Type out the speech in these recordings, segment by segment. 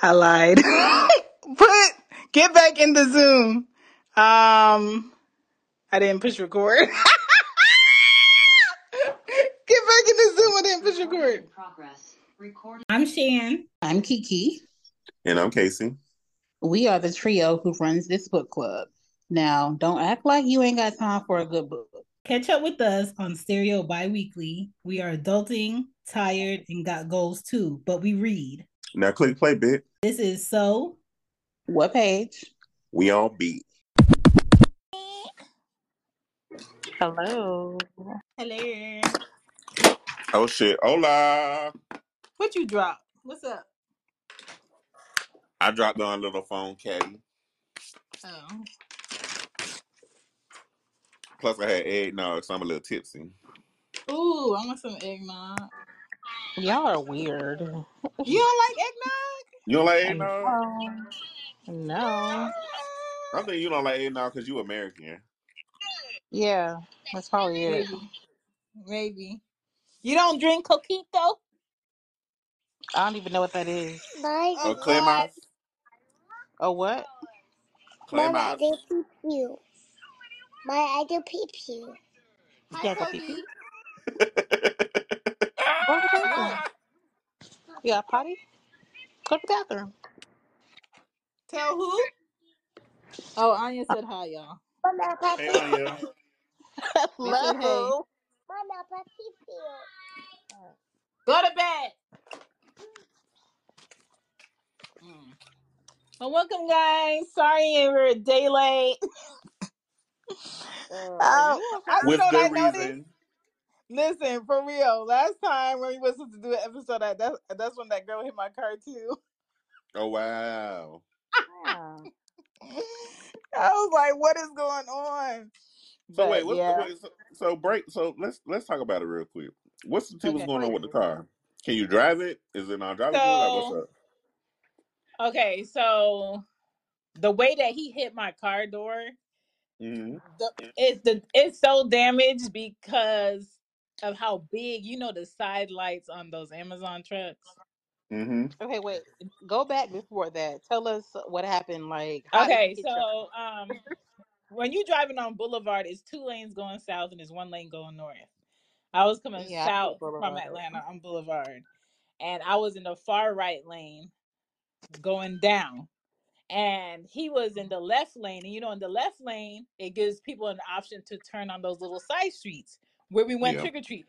I lied. Get back in the Zoom. I didn't push record. Get back in the Zoom. I didn't push record. Progress. Recording. I'm Shan. I'm Kiki. And I'm Casey. We are the trio who runs this book club. Now, don't act like you ain't got time for a good book. Catch up with us on Stereo bi-weekly. We are adulting, tired, and got goals too, but we read. Now click play, bitch. This is so. What page? We on beat. Hello. Hello. Oh shit. Hola. What you drop? What's up? I dropped on a little phone caddy. Oh. Plus, I had eggnog, so I'm a little tipsy. Ooh, I want some eggnog. Y'all are weird. You don't like eggnog? You don't like eggnog? No. I think you don't like eggnog because you American. Yeah, that's probably it. Maybe. You don't drink Coquito? I don't even know what that is. Oh, Claymops. Oh, what? Claymops. My idol peep you. Yeah, go peep you. Go to the bathroom. You got a potty? Go to the bathroom. Tell who? Oh, Anya said hi, y'all. Hey, Anya. Hello. Go to bed. Well, welcome, guys. Sorry we're a day late. With good reason. Listen, for real. Last time when we were supposed to do an episode, that's when that girl hit my car too. Oh wow! Wow. I was like, "What is going on?" So wait, what's the point? So break. So let's talk about it real quick. What's the what's going on with the car? Can you drive it? Is it non-drivable? So, what's up? Okay, so the way that he hit my car door. Mm-hmm. It's so damaged because of how big, you know, the side lights on those Amazon trucks. Mm-hmm. Okay, wait, go back before that. Tell us what happened. Like, okay, so when you're driving on Boulevard, it's 2 lanes going south and it's 1 lane going north. I was coming south from Atlanta on Boulevard, and I was in the far right lane going down. And he was in the left lane. And, you know, in the left lane, it gives people an option to turn on those little side streets where we went trick-or-treat.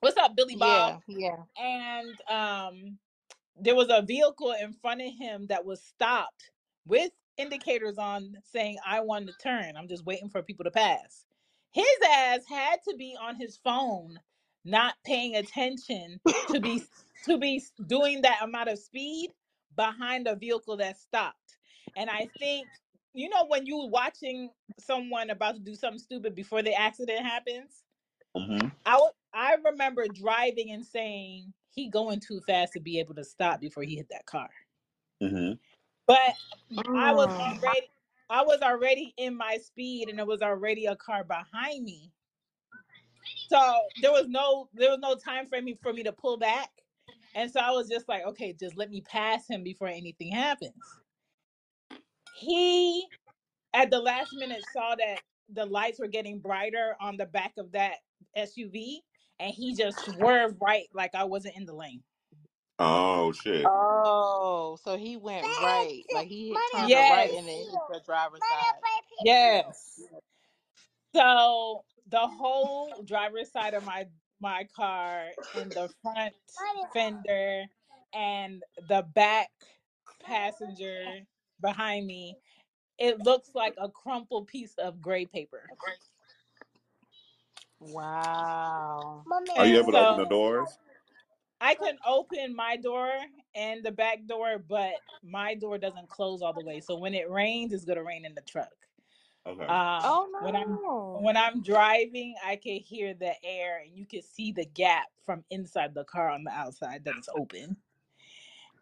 What's up, Billy Bob? Yeah. And there was a vehicle in front of him that was stopped with indicators on saying, I want to turn. I'm just waiting for people to pass. His ass had to be on his phone, not paying attention to be doing that amount of speed behind a vehicle that stopped. And I think, you know, when you watching someone about to do something stupid before the accident happens, mm-hmm. I remember driving and saying, he going too fast to be able to stop before he hit that car. Mm-hmm. But I was already in my speed and there was already a car behind me. So there was no time frame for me to pull back. And so I was just like, okay, just let me pass him before anything happens. He, at the last minute, saw that the lights were getting brighter on the back of that SUV, and he just swerved right like I wasn't in the lane. Oh, shit. Oh, so he went right. Like he turned right and then hit the driver's side. Yes. So the whole driver's side of my car and the front fender and the back passenger behind me, it looks like a crumpled piece of gray paper. Wow. Are you able to open the doors? I can open my door and the back door, but my door doesn't close all the way. So when it rains, it's going to rain in the truck. Okay. Oh, no. When I'm driving, I can hear the air and you can see the gap from inside the car on the outside that is open.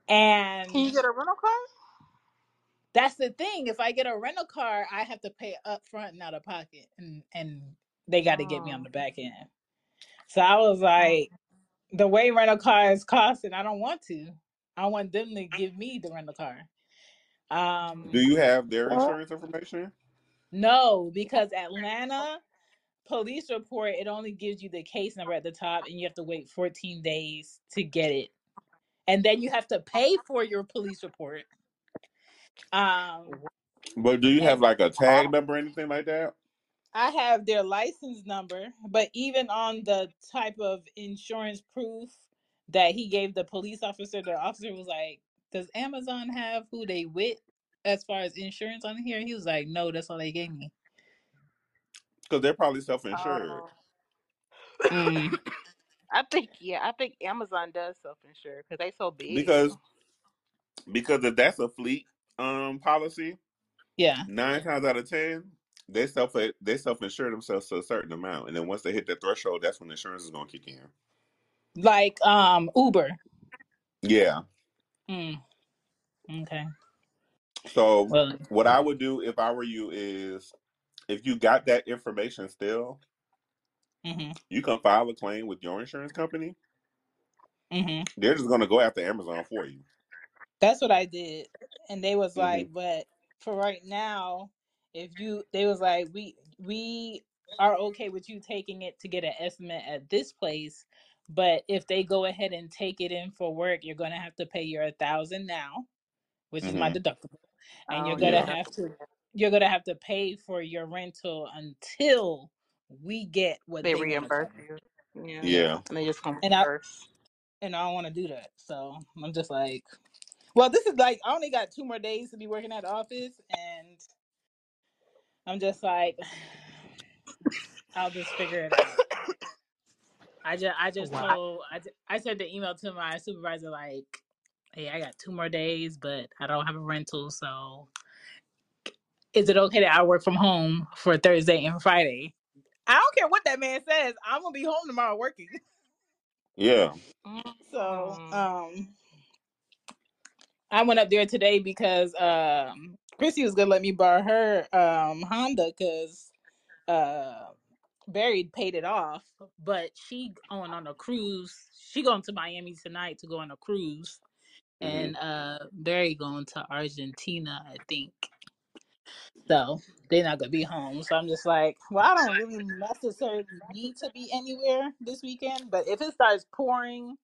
And can you get a rental car? That's the thing. If I get a rental car, I have to pay up front and out of pocket, and they got to get me on the back end. So I was like, the way rental cars cost, and I don't want to. I want them to give me the rental car. Do you have their insurance information? No, because Atlanta police report, it only gives you the case number at the top, and you have to wait 14 days to get it. And then you have to pay for your police report. But do you have like a tag number or anything like that? I have their license number, but even on the type of insurance proof that he gave the officer was like, does Amazon have who they with as far as insurance on here? He was like, no, that's all they gave me. Because they're probably self-insured. I think Amazon does self-insure because they so big. Because if that's a fleet policy, 9 times out of 10, they self-insure themselves to a certain amount, and then once they hit that threshold, that's when insurance is gonna kick in. Like Uber. Yeah. Okay. So what I would do if I were you is, if you got that information still, you can file a claim with your insurance company. They're just gonna go after Amazon for you. That's what I did, and they was like, but for right now, they was like, we are okay with you taking it to get an estimate at this place, but if they go ahead and take it in for work, you're gonna have to pay your $1,000 now, which is my deductible, and you're gonna have to pay for your rental until we get what they reimburse you. Yeah, and they just come and I don't want to do that, so I'm just like, well, this is like I only got 2 more days to be working at the office, and I'm just like, I'll just figure it out. I sent the email to my supervisor like, hey, I got 2 more days, but I don't have a rental, so is it okay that I work from home for Thursday and Friday? I don't care what that man says. I'm gonna be home tomorrow working. Yeah. So I went up there today because Chrissy was gonna let me borrow her Honda because Barry paid it off, but she going on a cruise. She going to Miami tonight to go on a cruise, and Barry going to Argentina, I think. So they're not gonna be home. So I'm just like, well, I don't really necessarily need to be anywhere this weekend, but if it starts pouring,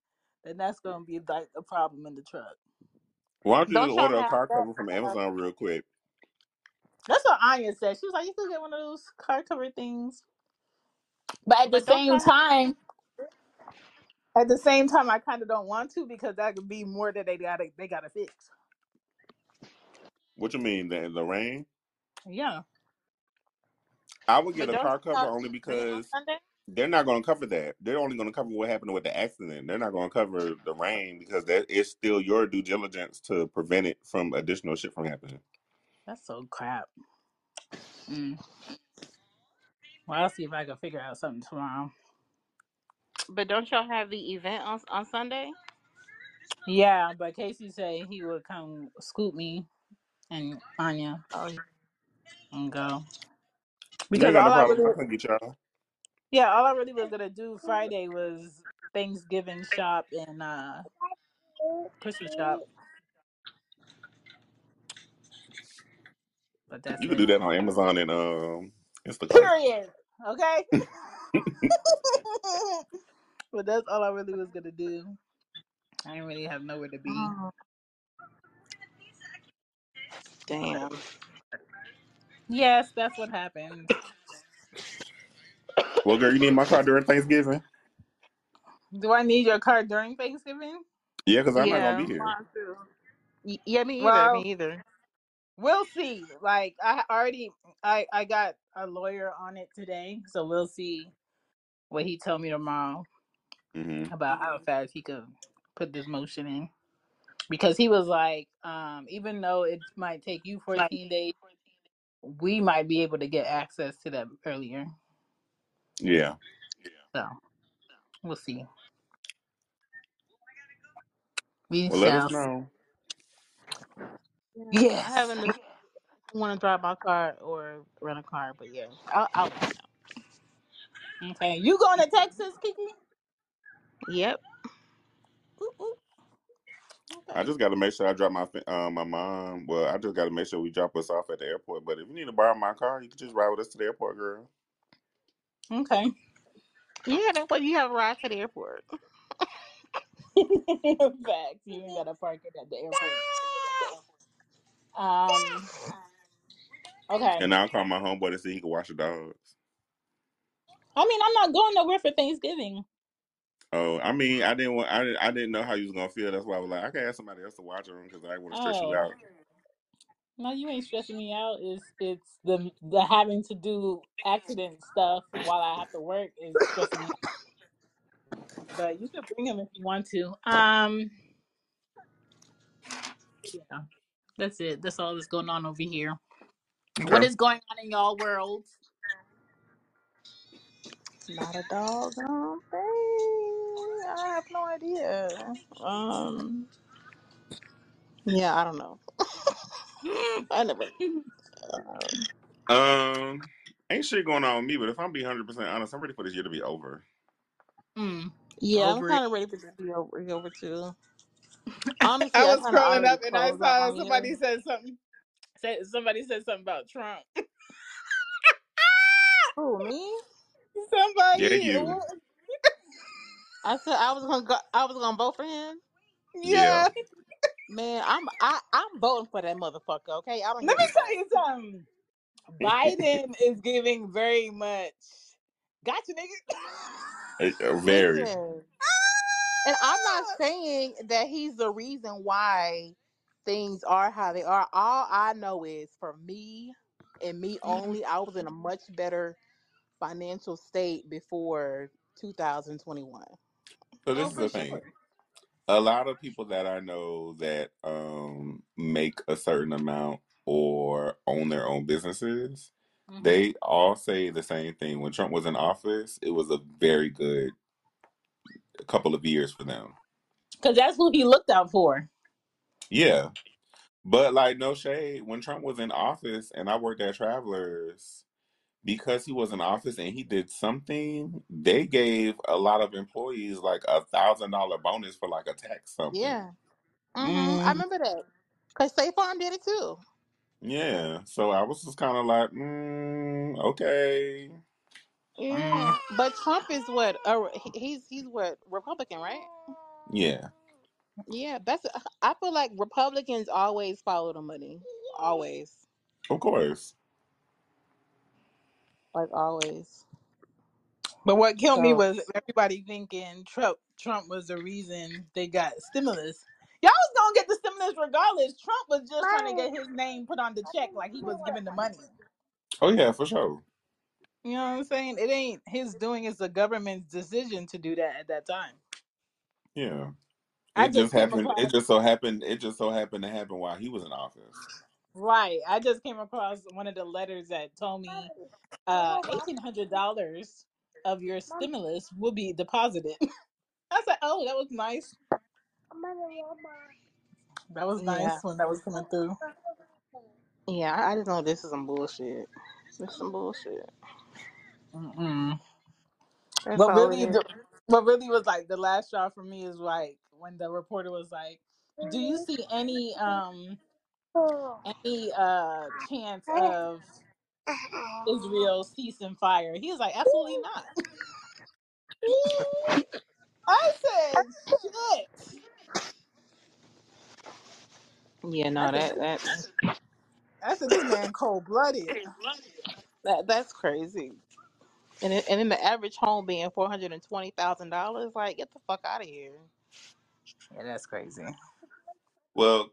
then that's gonna be like a problem in the truck. Why don't you just order a car cover from Amazon real quick? That's what Anya said. She was like, you could get one of those car cover things. But at the same time, I kind of don't want to because that could be more that they gotta fix. What you mean, the rain? Yeah. I would get a car cover only because they're not going to cover that. They're only going to cover what happened with the accident. They're not going to cover the rain because that is still your due diligence to prevent it from additional shit from happening. That's so crap. Well, I'll see if I can figure out something tomorrow. But don't y'all have the event on Sunday? Yeah, but Casey said he would come scoop me and Anya and go. Because all I really was going to do Friday was Thanksgiving shop and Christmas shop. But that's you can do that on Amazon and Instagram. Period. Okay? But that's all I really was going to do. I didn't really have nowhere to be. Damn. Yes, that's what happened. Well, girl, you need my car during Thanksgiving. Do I need your car during Thanksgiving? Yeah, because I'm not going to be here. Yeah, me either. We'll see. Like, I got a lawyer on it today, so we'll see what he told me tomorrow about how fast he could put this motion in. Because he was like, even though it might take you 14 days, we might be able to get access to that earlier. Yeah. So we'll see. Let us know. Yeah. I haven't want to drive my car or rent a car, but yeah, I'll find out. Okay, you going to Texas, Kiki? Yep. Ooh. Okay. I just got to make sure I drop my my mom. Well, I just got to make sure we drop us off at the airport. But if you need to borrow my car, you can just ride with us to the airport, girl. Okay. Yeah, that's what you have, a ride to the airport. Facts. You ain't got to park it at the airport. Okay. And I'll call my homeboy to see he can watch the dogs. I mean, I'm not going nowhere for Thanksgiving. Oh, I mean, I didn't know how you was gonna feel. That's why I was like, I can ask somebody else to watch them because I want to stress you out. No, you ain't stressing me out. It's the having to do accident stuff while I have to work is stressing me out. But you can bring him if you want to. Yeah, that's it. That's all that's going on over here. Okay. What is going on in y'all world? Not a doggone thing. I have no idea. Yeah, I don't know. I never. Ain't shit going on with me, but if I'm being 100% honest, I'm ready for this year to be over. Mm. Yeah, over. I'm kind of ready for this to be over too. Honestly, I was scrolling up and I saw somebody said something. Somebody said something about Trump. Who, me? Somebody. Yeah, you. I said I was gonna vote for him. Yeah. Man, I'm voting for that motherfucker. Okay, I don't. Let me tell you something. Biden is giving very much. Gotcha, nigga. Very. And I'm not saying that he's the reason why things are how they are. All I know is for me and me only, I was in a much better financial state before 2021. So this is the thing. Sure. A lot of people that I know that make a certain amount or own their own businesses, mm-hmm. they all say the same thing. When Trump was in office, it was a very good couple of years for them. Because that's who he looked out for. Yeah. But like, no shade, when Trump was in office and I worked at Travelers, because he was in office and he did something, they gave a lot of employees like $1,000 bonus for like a tax something. Yeah. Mm-hmm. Mm. I remember that. Because State Farm did it too. Yeah. So I was just kind of like, okay. Yeah. But Trump is what? He's what? Republican, right? Yeah. Yeah. I feel like Republicans always follow the money. Always. Of course. Like always. But what killed me was everybody thinking Trump was the reason they got stimulus. Y'all was gonna get the stimulus regardless. Trump was just trying to get his name put on the check like he was giving the money. Oh yeah, for sure. You know what I'm saying? It ain't his doing, it's the government's decision to do that at that time. Yeah. It just so happened to happen while he was in office. Right. I just came across one of the letters that told me $1,800 of your stimulus will be deposited. I said, oh, that was nice. That was nice when that was coming through. Yeah, I just know this is some bullshit. This is some bullshit. Mm-mm. What really was like the last straw for me is like when the reporter was like, do you see any chance of Israel cease and fire? He was like, absolutely not. I said, shit. Yeah, no, that's this man cold-blooded. That's crazy. And then the average home being $420,000, like, get the fuck out of here. Yeah, that's crazy. Well,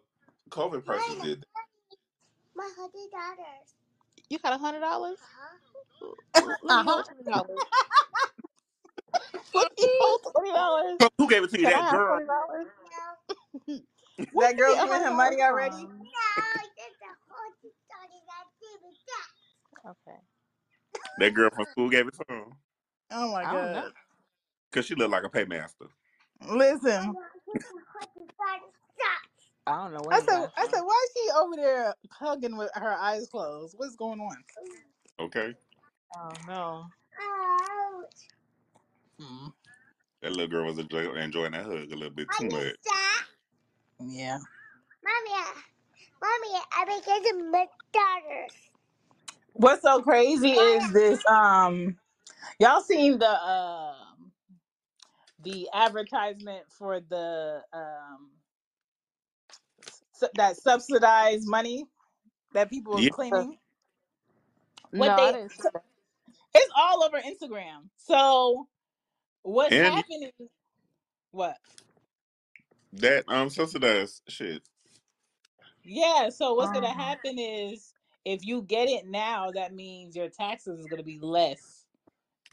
COVID prices did that. My $100. You got $100? Uh-huh. $20. Who gave it to you, that girl? That girl giving him money already? No, okay. That girl from school gave it to him. Oh my God. Because she looked like a paymaster. Listen. I don't know. I said, why is she over there hugging with her eyes closed? What's going on? Okay. Oh no. That little girl was enjoying that hug a little bit too much. Yeah. Mommy, I've been getting McDonald's. What's so crazy is this, y'all seen the advertisement for the, that subsidized money that people were claiming? What no, they, it's all over Instagram. So what's happening? What? That subsidized shit. Yeah, so what's going to happen is if you get it now, that means your taxes is going to be less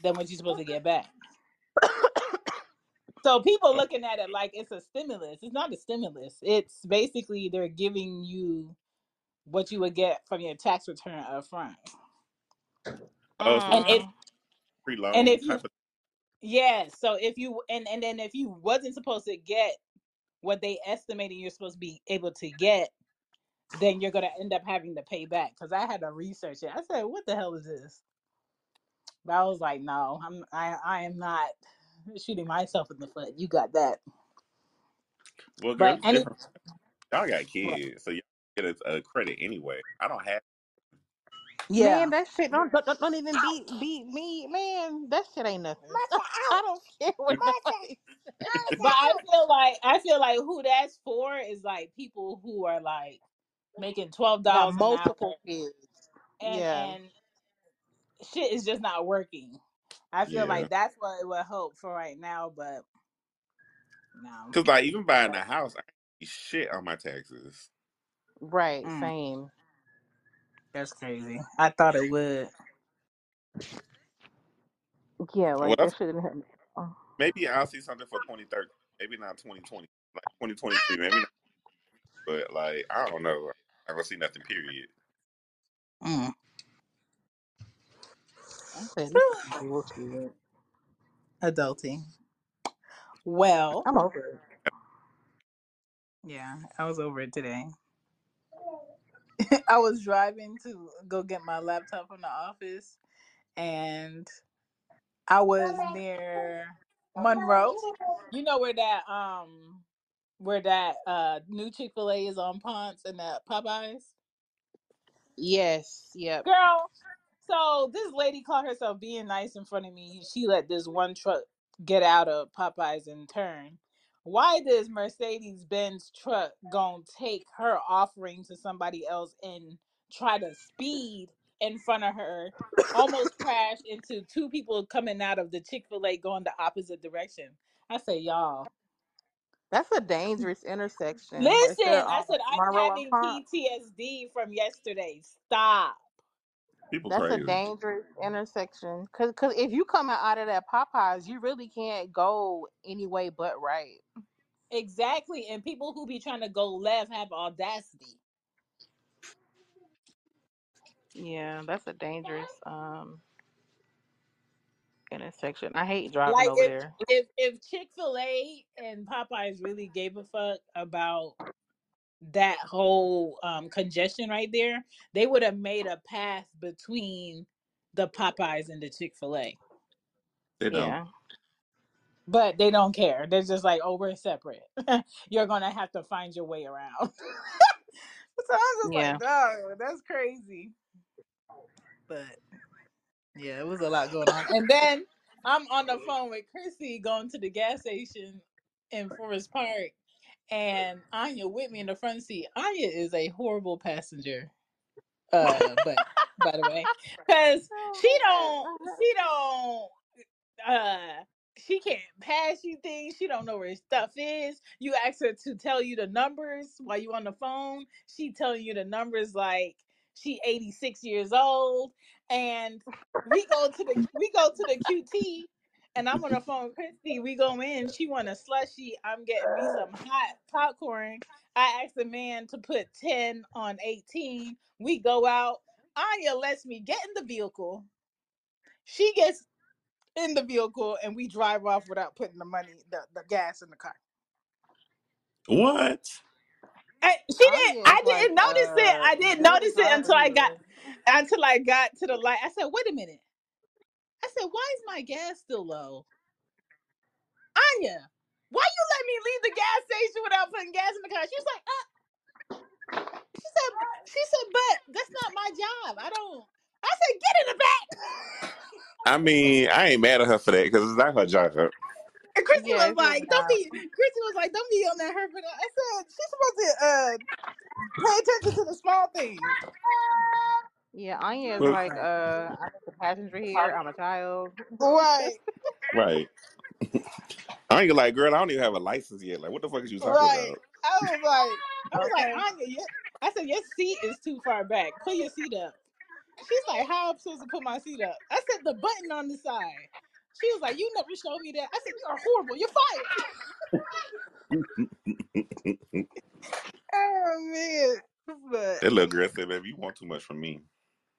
than what you're supposed to get back. So people looking at it like it's a stimulus. It's not a stimulus. It's basically they're giving you what you would get from your tax return up front. And it's free loan. And if you, yeah, so if you and then if you wasn't supposed to get what they estimated you're supposed to be able to get, then you're going to end up having to pay back. Because I had to research it. I said, what the hell is this? But I was like, no, I am not shooting myself in the foot. You got that. Well, girl, y'all got kids, so y'all get a credit anyway. I don't have. Yeah. Man, that shit don't even beat me. Man, that shit ain't nothing. I don't care what nobody says. But I feel like who that's for is like people who are like making $12 multiple kids, and shit is just not working. I feel like that's what it would help for right now, but no. Because like even buying a house, I ain't shit on my taxes. Right, same. That's crazy. I thought it would. Yeah, like that shouldn't happen. Maybe I'll see something for 2030. Maybe not 2020, like 2023. Maybe not. But like I don't know. I don't see nothing. Period. Mm. Adulting. Well, I'm over it. Yeah, I was over it today. I was driving to go get my laptop from the office, and I was near Monroe. You know where that new Chick-fil-A is on Ponce and that Popeyes? Yes, yep. Girl, so this lady called herself being nice in front of me. She let this one truck get out of Popeyes and turn. Why does Mercedes-Benz truck gonna take her offering to somebody else and try to speed in front of her, almost crash into two people coming out of the Chick-fil-A going the opposite direction? I say, y'all. That's a dangerous intersection. Listen, I said, I'm having PTSD from yesterday. Stop. That's crazy. A dangerous intersection. Because if you come out of that Popeyes, you really can't go any way but right. Exactly. And people who be trying to go left have audacity. Yeah, that's a dangerous intersection. I hate driving over there. If Chick-fil-A and Popeyes really gave a fuck about that whole congestion right there, they would have made a path between the Popeyes and the Chick-fil-A. They don't. Yeah. But they don't care. They're just like, oh, we're separate. You're going to have to find your way around. So I was just like, dog, that's crazy. But yeah, it was a lot going on. And then I'm on the phone with Chrissy going to the gas station in Forest Park, and Anya with me in the front seat. Anya is a horrible passenger, but by the way, because she can't pass you things. She don't know where stuff is. You ask her to tell you the numbers while you on the phone. She telling you the numbers like she 86 years old. And we go to the QT, and I'm on the phone with Chrissy. We go in. She want a slushie. I'm getting me some hot popcorn. I asked the man to put 10 on 18. We go out. Anya lets me get in the vehicle. She gets in the vehicle, and we drive off without putting the money, the gas in the car. What? I didn't notice it until I got to the light. I said, wait a minute. I said, why is my gas still low? Anya, why you let me leave the gas station without putting gas in the car? She was like, she said, but that's not my job. I said, get in the back. I mean, I ain't mad at her for that because it's not her job. And Chrissy was like, don't be yelling at her for that. I said, she's supposed to pay attention to the small things. Yeah, Anya is like, I'm the passenger here. I'm a child. Right. Anya like, girl, I don't even have a license yet. Like, what the fuck is you talking about? I was like, Anya, I said, your seat is too far back. Put your seat up. She's like, how am I supposed to put my seat up? I said, the button on the side. She was like, you never showed me that. I said, you are horrible. You're fired. Oh, man. But that little girl said, baby, you want too much from me.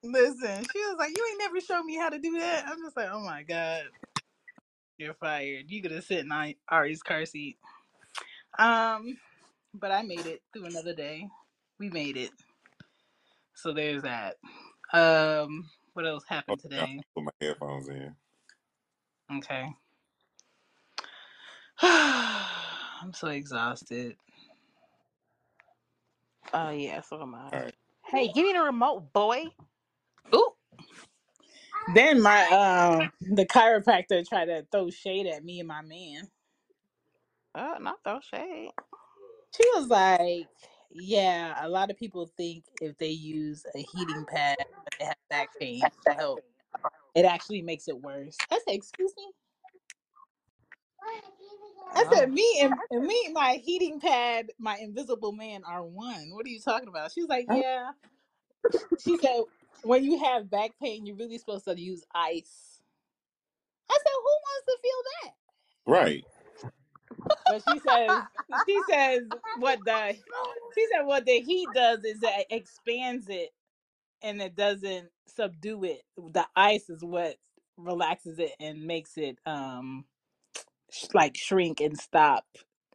Listen, she was like, you ain't never showed me how to do that. I'm just like, oh my God. You're fired. You could have sit in Ari's car seat. But I made it through another day. We made it. So there's that. What else happened today? I put my headphones in. Okay. I'm so exhausted. Oh, yeah, so am I. Right. Hey, give me the remote, boy. Ooh. Then my the chiropractor tried to throw shade at me and my man. Oh, not throw shade. She was like, yeah, a lot of people think if they use a heating pad when they have back pain to help, it actually makes it worse. I said, excuse me? I said, me and my heating pad, my invisible man are one. What are you talking about? She was like, yeah. She said, when you have back pain, you're really supposed to use ice. I said, who wants to feel that? Right. But she said what the heat does is that it expands it and it doesn't subdue it. The ice is what relaxes it and makes it like shrink and stop,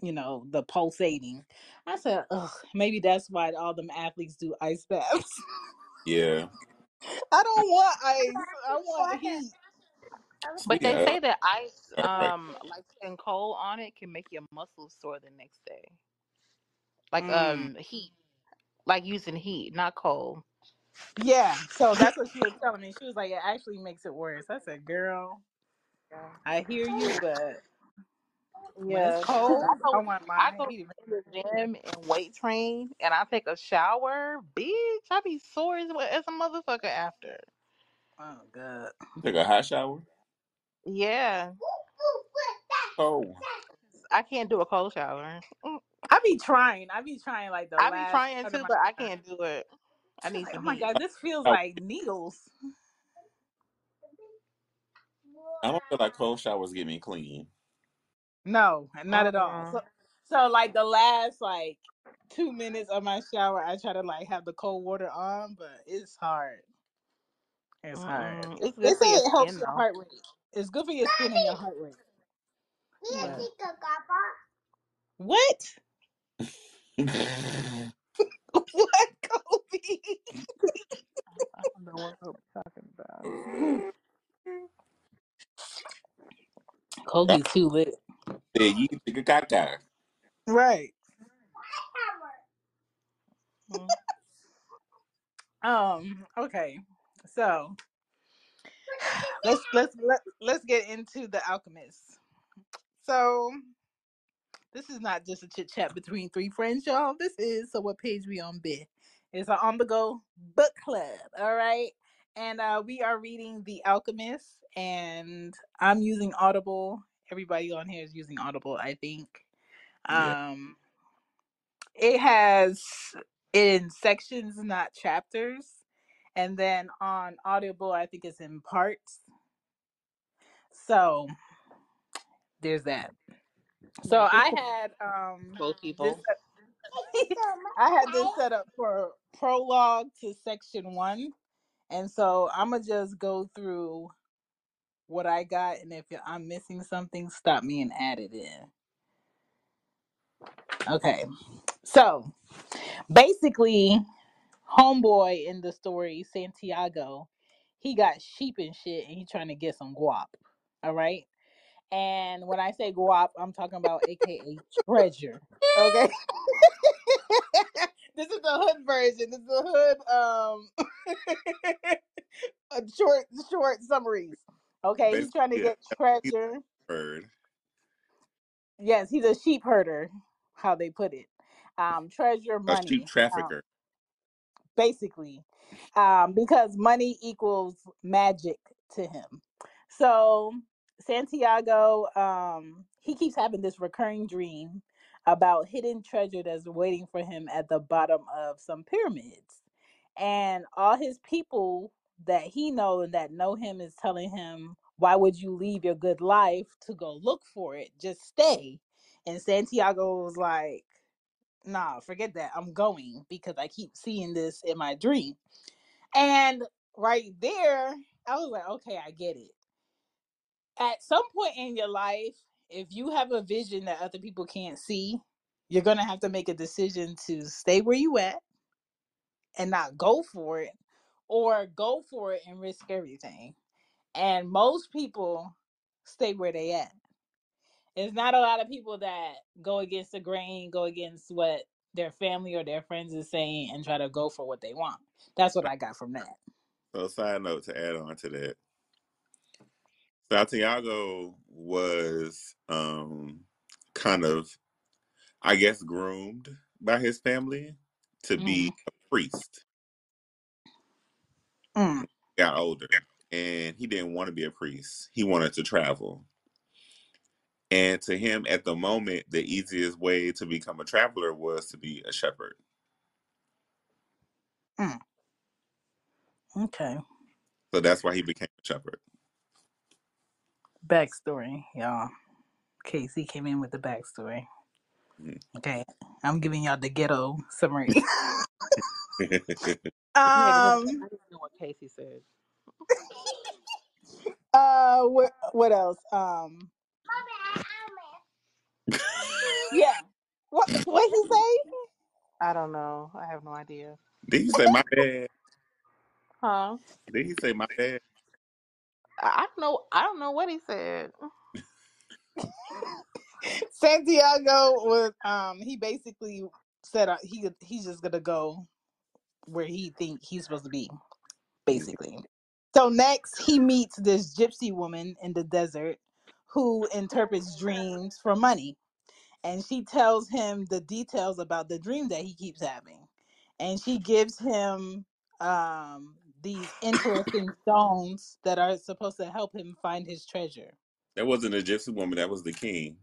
you know, the pulsating. I said, ugh, maybe that's why all them athletes do ice baths. Yeah. I don't want ice. I want heat. But they say that ice, like putting coal on it, can make your muscles sore the next day. Like heat, like using heat, not coal. Yeah. So that's what she was telling me. She was like, it actually makes it worse. I said, girl, I hear you, but yeah, it's cold. I go to the gym and weight train, and I take a shower, bitch. I be sore as a motherfucker after. Oh God! You take a hot shower. Yeah. Oh. I can't do a cold shower. I be trying like the. I be trying too, but I can't do it. I need some. Oh my God! This feels like needles. I don't feel like cold showers get me clean. No, not at all. So like the last 2 minutes of my shower, I try to have the cold water on, but it's hard. It's hard. They say it helps your heart rate. It's good for your skin and your heart rate. Yeah. What? What, Kobe? I don't know what Kobe's talking about. Kobe's too lit. You can take a cocktail. Right. Okay. So let's get into The Alchemist. So this is not just a chit chat between three friends, y'all. This is what page we on, bitch. It's an on the go book club. All right, and we are reading The Alchemist, and I'm using Audible. Everybody on here is using Audible, I think. Yeah. It has in sections, not chapters. And then on Audible, I think it's in parts. So there's that. So I had this set up for prologue to section 1. And so I'm going to just go through what I got. And if I'm missing something, stop me and add it in. Okay. So basically, homeboy in the story, Santiago, he got sheep and shit, and he trying to get some guap, all right? And when I say guap, I'm talking about AKA treasure. Okay. This is the hood version. This is the hood short summaries. Okay, he's trying to get treasure. Bird. Yes, he's a sheep herder, how they put it. Treasure, money. A sheep trafficker. Basically. Because money equals magic to him. So Santiago, he keeps having this recurring dream about hidden treasure that's waiting for him at the bottom of some pyramids. And all his people that he knows and that know him is telling him, why would you leave your good life to go look for it? Just stay. And Santiago was like, nah, forget that. I'm going because I keep seeing this in my dream. And right there, I was like, okay, I get it. At some point in your life, if you have a vision that other people can't see, you're going to have to make a decision to stay where you at and not go for it, or go for it and risk everything. And most people stay where they at. There's not a lot of people that go against the grain, go against what their family or their friends is saying and try to go for what they want. That's what I got from that. So side note to add on to that. Santiago was kind of, I guess, groomed by his family to be a priest. He got older, and he didn't want to be a priest. He wanted to travel. And to him, at the moment, the easiest way to become a traveler was to be a shepherd. Okay. So that's why he became a shepherd. Backstory, y'all. Casey came in with the backstory. Okay, I'm giving y'all the ghetto summary. I didn't know what Casey said. What else? Yeah. What he say? I don't know. I have no idea. Did he say my bad? Huh? Did he say my bad? I don't know what he said. Santiago was he basically said he's just gonna go where he think he's supposed to be, basically. So next he meets this gypsy woman in the desert who interprets dreams for money, and she tells him the details about the dream that he keeps having, and she gives him these interesting stones that are supposed to help him find his treasure. That wasn't a gypsy woman. That was the king.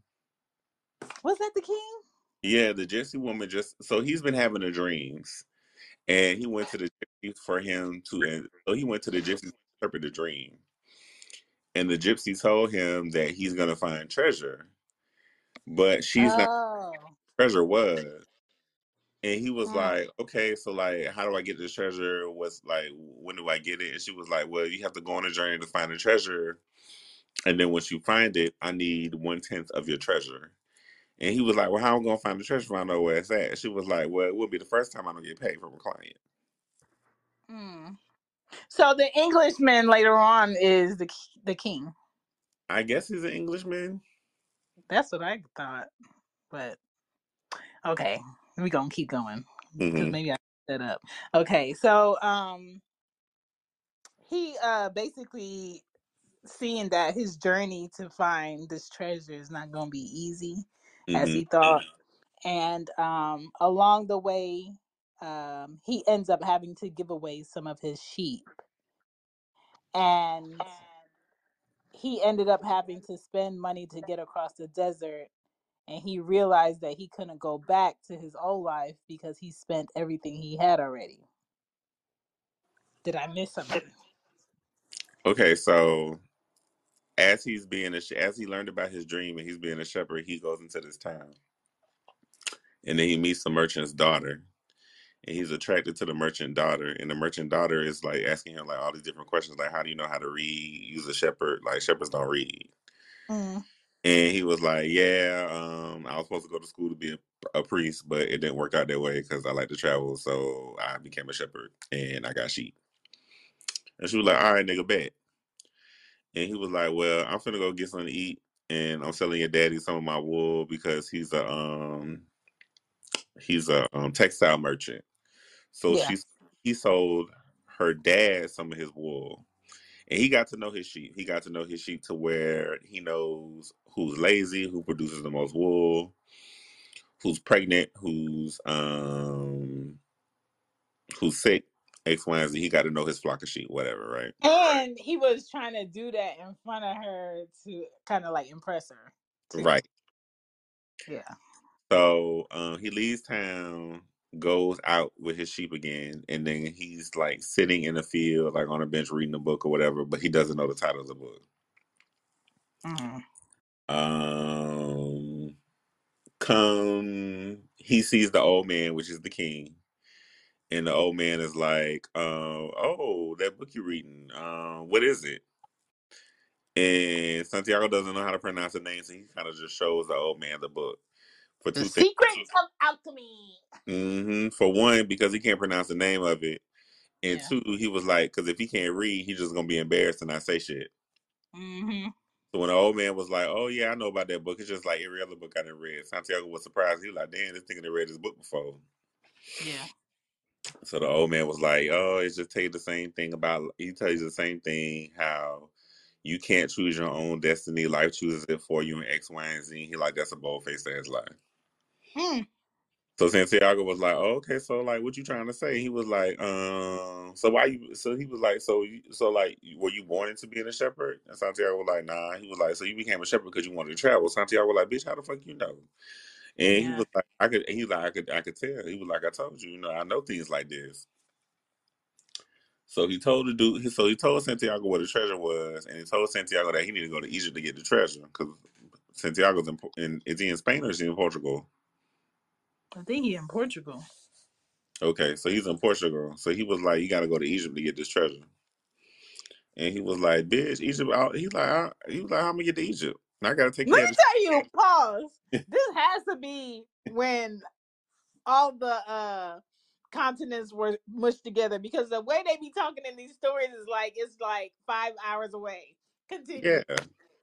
Was that the king? Yeah, the gypsy woman so he's been having the dreams, and he went to the gypsy to interpret the dream. And the gypsy told him that he's going to find treasure, but she's not where treasure was. And he was like, okay, so like, how do I get this treasure? When do I get it? And she was like, well, you have to go on a journey to find the treasure. And then once you find it, I need 1/10 of your treasure. And he was like, well, how am I going to find the treasure if I know where it's at? She was like, well, it will be the first time I don't get paid from a client. So the Englishman later on is the king. I guess he's an Englishman. That's what I thought. But okay. We're going to keep going. Because maybe I set up. Okay, so he basically seeing that his journey to find this treasure is not going to be easy as he thought. And along the way, he ends up having to give away some of his sheep. And he ended up having to spend money to get across the desert. And he realized that he couldn't go back to his old life because he spent everything he had already. Did I miss something? Okay, so as he's being as he learned about his dream and he's being a shepherd, he goes into this town. And then he meets the merchant's daughter. And he's attracted to the merchant daughter. And the merchant daughter is like asking him like all these different questions. Like, how do you know how to read? You're a shepherd. Like, shepherds don't read. And he was like, yeah, I was supposed to go to school to be a priest, but it didn't work out that way because I like to travel. So I became a shepherd and I got sheep. And she was like, all right, nigga, bet. And he was like, well, I'm finna go get something to eat and I'm selling your daddy some of my wool because he's a textile merchant. So yeah. He sold her dad some of his wool, and he got to know his sheep. He got to know his sheep to where he knows who's lazy, who produces the most wool, who's pregnant, who's sick, X, Y, and Z. He got to know his flock of sheep, whatever, right? And he was trying to do that in front of her to kind of like impress her, too. Right? Yeah. So he leaves town, goes out with his sheep again, and then he's like sitting in a field, like on a bench, reading a book or whatever, but he doesn't know the title of the book. Mm-hmm. He sees the old man, which is the king, and the old man is like, "Oh, that book you're reading, what is it?" And Santiago doesn't know how to pronounce the name, so he kind of just shows the old man the book. For two things. Secrets of Alchemy. Mm-hmm. For one, because he can't pronounce the name of it. And two, he was like, because if he can't read, he's just going to be embarrassed and not say shit. Mm-hmm. So when the old man was like, "Oh, yeah, I know about that book. It's just like every other book I done read." Santiago was surprised. He was like, "Damn, this nigga done read this book before." Yeah. So the old man was like, "Oh, it's just tell you the same thing about," he tells you the same thing, how you can't choose your own destiny. Life chooses it for you in X, Y, and Z. He like, that's a bold-faced ass lie. Hmm. So Santiago was like, "Oh, okay, so like, what you trying to say?" He was like, "So why you?" So he was like, "So like, were you born into being a shepherd?" And Santiago was like, "Nah." He was like, "So you became a shepherd because you wanted to travel?" Santiago was like, "Bitch, how the fuck you know?" And he was like, "I could." He like, "I could tell." He was like, "I told you, you know, I know things like this." So he told the dude. So he told Santiago where the treasure was, and he told Santiago that he needed to go to Egypt to get the treasure because Santiago's is he in Spain or is he in Portugal? I think he's in Portugal. Okay, so he's in Portugal. So he was like, "You got to go to Egypt to get this treasure." And he was like, "Bitch, Egypt." He was like, "I'm gonna get to Egypt. And I gotta take." Let me tell you, pause. This has to be when all the continents were mushed together, because the way they be talking in these stories is like it's like 5 hours away. Continue. Yeah,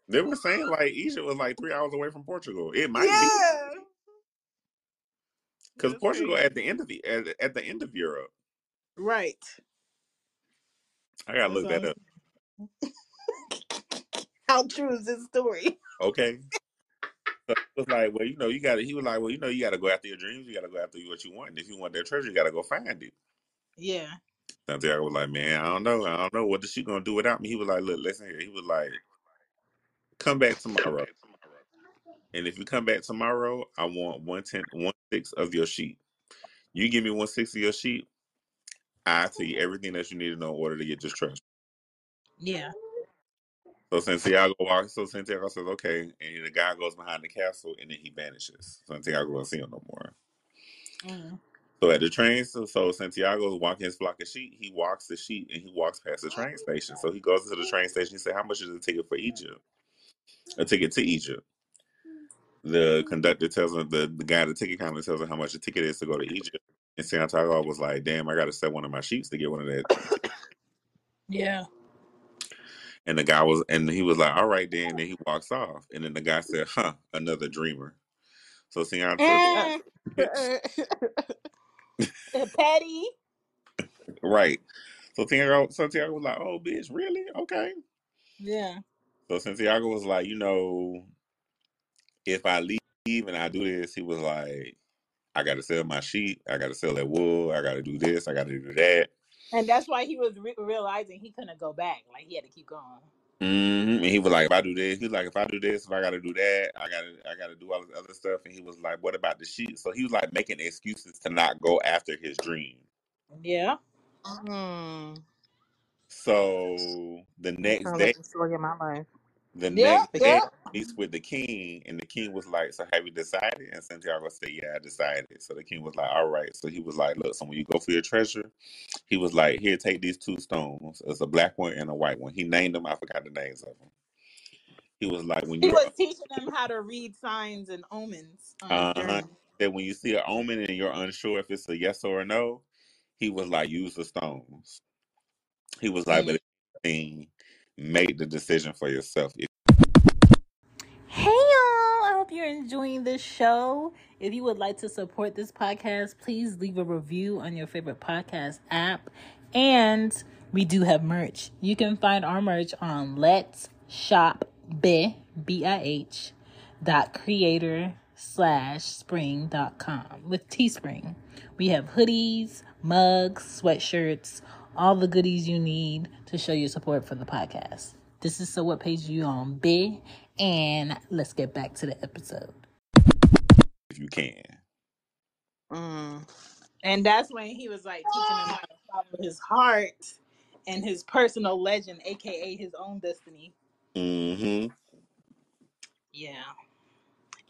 they were saying like Egypt was like 3 hours away from Portugal. It might be. Because Portugal at the end of the end of Europe, right? I gotta look that up. How true is this story? Okay. So it was like, well, you know, you got. He was like, well, you know, you got to go after your dreams. You got to go after what you want. And if you want that treasure, you got to go find it. Yeah. Santiago was like, "Man, I don't know. What is she gonna do without me?" He was like, "Look, listen here." He was like, "Come back tomorrow. And if you come back tomorrow, I want 1/6 of your sheep. You give me 1/6 of your sheep, I'll tell you everything that you need to know in order to get this treasure." Yeah. So Santiago walks. So Santiago says, "Okay." And the guy goes behind the castle, and then he vanishes. Santiago won't see him no more. Mm-hmm. So at the train, so Santiago's walking his flock of sheep. He walks the sheep, and he walks past the train station. So he goes to the train station. He said, "How much is the ticket for Egypt? A ticket to Egypt." The conductor tells him, the guy at the ticket counter tells him how much the ticket is to go to Egypt. And Santiago was like, "Damn, I got to sell one of my sheep to get one of that." Yeah. And the guy was, and he was like, "All right, then." And then he walks off. And then the guy said, "Huh, another dreamer." So Santiago. Petty. Right. So Santiago was like, "Oh, bitch, really? Okay." Yeah. So Santiago was like, "You know, if I leave and I do this," he was like, "I got to sell my sheep. I got to sell that wool. I got to do this. I got to do that." And that's why he was realizing he couldn't go back. Like, he had to keep going. Mm-hmm. And he was like, "If I do this," he was like, "If I do this, if I got to do that, I got to do all this other stuff." And he was like, "What about the sheep?" So he was like making excuses to not go after his dream. Yeah. Mm-hmm. So the next day. Story in my life. The next day, he meets with the king, and the king was like, "So have you decided?" And Santiago said, "Yeah, I decided." So the king was like, "All right." So he was like, "Look, so when you go for your treasure," he was like, "Here, take these two stones. It's a black one and a white one." He named them. I forgot the names of them. He was like, "When you," he was teaching them how to read signs and omens. That when you see an omen and you're unsure if it's a yes or a no, he was like, "Use the stones." He was like, "But it's a thing. Make the decision for yourself." If- you're enjoying this show, if you would like to support this podcast, please leave a review on your favorite podcast app. And we do have merch. You can find our merch on Let's Shop bih.creator/spring.com with Teespring. We have hoodies, mugs, sweatshirts, all the goodies you need to show your support for the podcast. This is So What Page You On, B, and let's get back to the episode. If you can. And that's when he was like teaching him how to follow his heart and his personal legend, aka his own destiny. Mm-hmm. Yeah.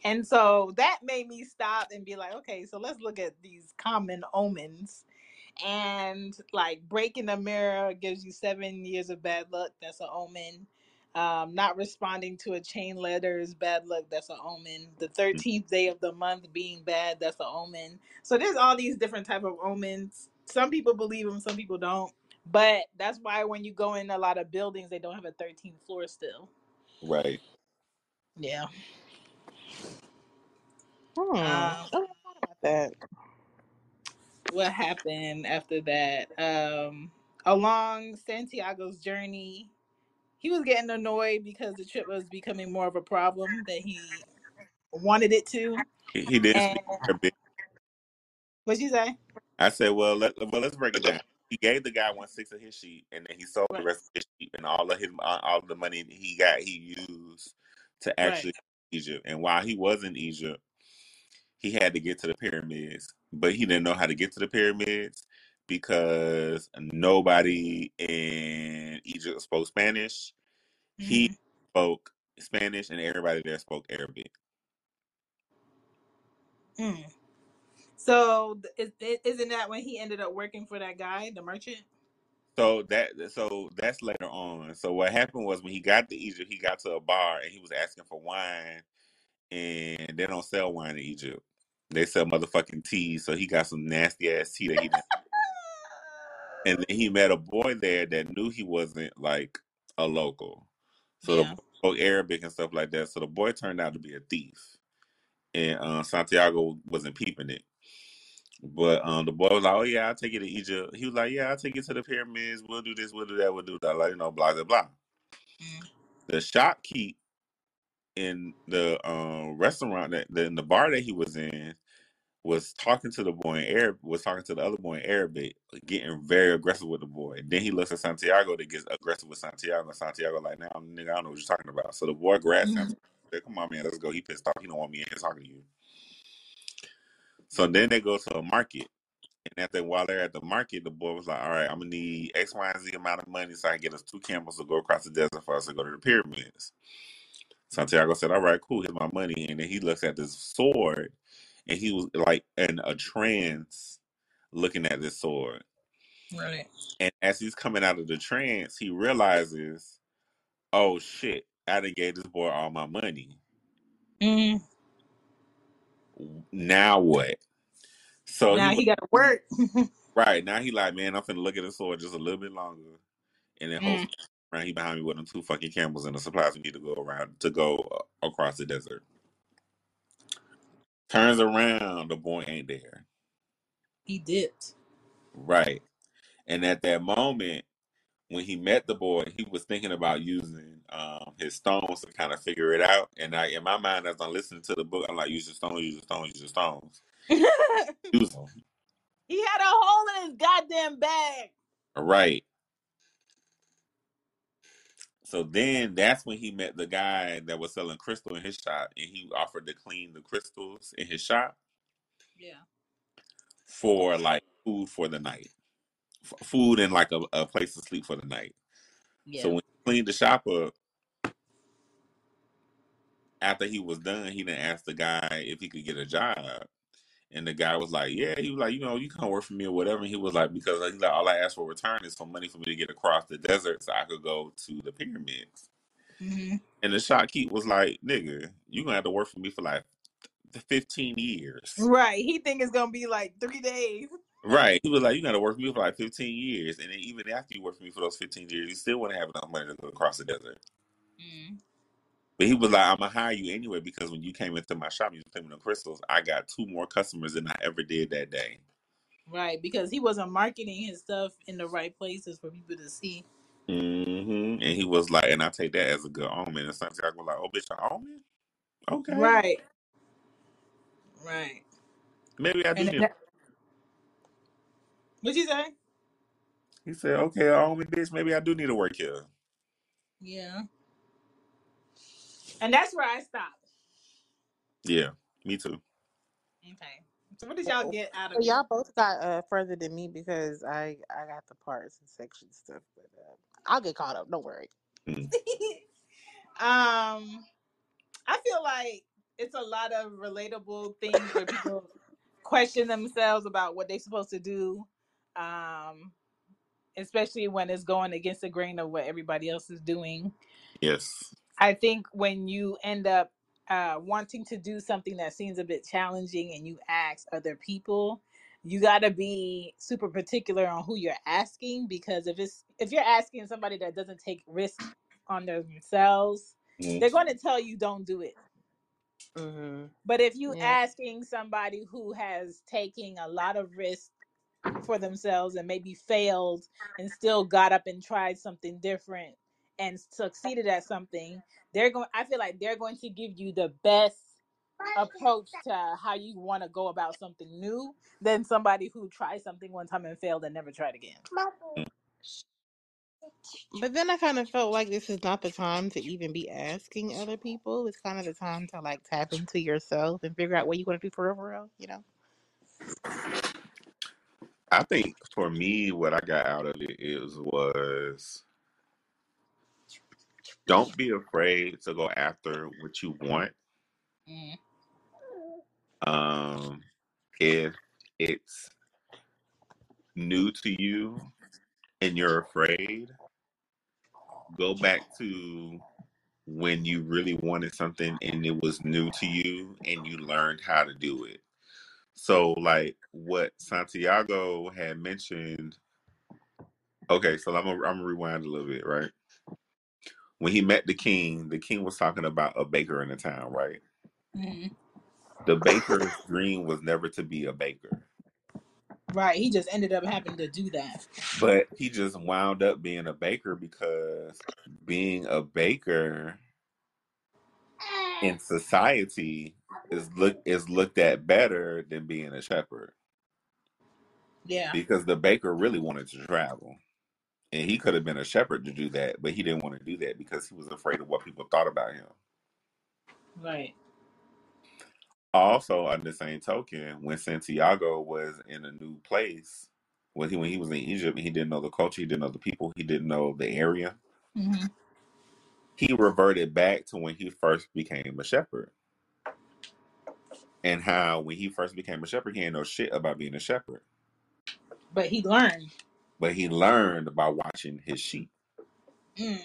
And so that made me stop and be like, okay, so let's look at these common omens. And like breaking the mirror gives you 7 years of bad luck. That's an omen. Not responding to a chain letter is bad luck. That's an omen. The 13th day of the month being bad. That's an omen. So there's all these different type of omens. Some people believe them. Some people don't. But that's why when you go in a lot of buildings, they don't have a 13th floor still. Right. Yeah. I don't know about that. What happened after that? Along Santiago's journey, he was getting annoyed because the trip was becoming more of a problem than he wanted it to. He did speak a bit. What'd you say? I said, let's break it down. He gave the guy 1/6 of his sheep, and then he sold the rest of his sheep, and all of the money he got, he used to actually Egypt. And while he was in Egypt, he had to get to the pyramids. But he didn't know how to get to the pyramids because nobody in Egypt spoke Spanish. Mm-hmm. He spoke Spanish, and everybody there spoke Arabic. Mm. So isn't that when he ended up working for that guy, the merchant? So that's later on. So what happened was when he got to Egypt, he got to a bar, and he was asking for wine, and they don't sell wine in Egypt. They sell motherfucking tea, so he got some nasty-ass tea that he didn't. And then he met a boy there that knew he wasn't, like, a local. So the boy spoke Arabic and stuff like that. So the boy turned out to be a thief. And Santiago wasn't peeping it. But the boy was like, oh, yeah, I'll take you to Egypt. He was like, yeah, I'll take you to the pyramids. We'll do this, we'll do that, we'll do that. Like, you know, blah, blah, blah. Mm-hmm. The shopkeep in the restaurant in the bar that he was in was talking to the boy in Arabic, was talking to the other boy in Arabic, getting very aggressive with the boy. Then he looks at Santiago that gets aggressive with Santiago. And Santiago like, nah, nigga, I don't know what you're talking about. So the boy grabs him. Come on, man, let's go. He pissed off. He don't want me in talking to you. So then they go to a market. And after while they're at the market, the boy was like, all right, I'm going to need X, Y, and Z amount of money so I can get us 2 camels to go across the desert for us to go to the pyramids. Santiago said, all right, cool, here's my money. And then he looks at this sword. And he was like in a trance looking at this sword. Right. And as he's coming out of the trance, he realizes, oh shit, I done gave this boy all my money. Mm. Now what? So now he gotta work. Right. Now he like, man, I'm finna look at the sword just a little bit longer. And then hopefully he behind me with them 2 fucking camels and the supplies we need to go around to go across the desert. Turns around, the boy ain't there. He dipped. Right. And at that moment, when he met the boy, he was thinking about using his stones to kind of figure it out. And in my mind, as I'm listening to the book, I'm like, use your stones, use your stones, use your stones. Use them. He had a hole in his goddamn bag. Right. So then that's when he met the guy that was selling crystal in his shop, and he offered to clean the crystals in his shop. Yeah. For like food for the night. Food and like a place to sleep for the night. Yeah. So when he cleaned the shop up, after he was done, he then asked the guy if he could get a job. And the guy was like, yeah, he was like, you know, you can work for me or whatever. And he was like, because he's like, all I ask for return is for money for me to get across the desert so I could go to the pyramids. Mm-hmm. And the shopkeep was like, nigga, you're going to have to work for me for like 15 years. Right. He think it's going to be like 3 days. Right. He was like, you got to work for me for like 15 years. And then even after you work for me for those 15 years, you still wouldn't have enough money to go across the desert. Mm-hmm. But he was like, I'm going to hire you anyway because when you came into my shop, you were playing with the crystals. I got 2 more customers than I ever did that day. Right, because he wasn't marketing his stuff in the right places for people to see. Mm-hmm. And he was like, and I take that as a good omen. And Santiago was like, oh, bitch, an omen? Okay. Right. Right. Maybe I do. What'd you say? He said, okay, an omen, bitch, maybe I do need to work here. Yeah. And that's where I stopped. Yeah, me too. Okay. So what did y'all get out of it? Y'all both got further than me because I got the parts and section stuff. But I'll get caught up. Don't worry. I feel like it's a lot of relatable things where people question themselves about what they're supposed to do, especially when it's going against the grain of what everybody else is doing. Yes. I think when you end up wanting to do something that seems a bit challenging and you ask other people, you got to be super particular on who you're asking, because if you're asking somebody that doesn't take risks on themselves, mm-hmm. they're going to tell you don't do it. Mm-hmm. But if you're asking somebody who has taken a lot of risks for themselves and maybe failed and still got up and tried something different and succeeded at something, I feel like they're going to give you the best approach to how you want to go about something new than somebody who tried something one time and failed and never tried again. But then I kind of felt like this is not the time to even be asking other people. It's kind of the time to like tap into yourself and figure out what you want to do for real, you know? I think for me, what I got out of it was don't be afraid to go after what you want. Mm. If it's new to you and you're afraid, go back to when you really wanted something and it was new to you and you learned how to do it. So like what Santiago had mentioned, okay, so I'm gonna rewind a little bit, right? When he met the king was talking about a baker in the town, right? Mm-hmm. The baker's dream was never to be a baker. Right, he just ended up having to do that. But he just wound up being a baker because being a baker in society is looked at better than being a shepherd. Yeah. Because the baker really wanted to travel. And he could have been a shepherd to do that, but he didn't want to do that because he was afraid of what people thought about him. Right. Also, on the same token, when Santiago was in a new place, when he was in Egypt, he didn't know the culture, he didn't know the people, he didn't know the area. Mm-hmm. He reverted back to when he first became a shepherd. And how when he first became a shepherd, he didn't know shit about being a shepherd. But he learned by watching his sheep. Mm.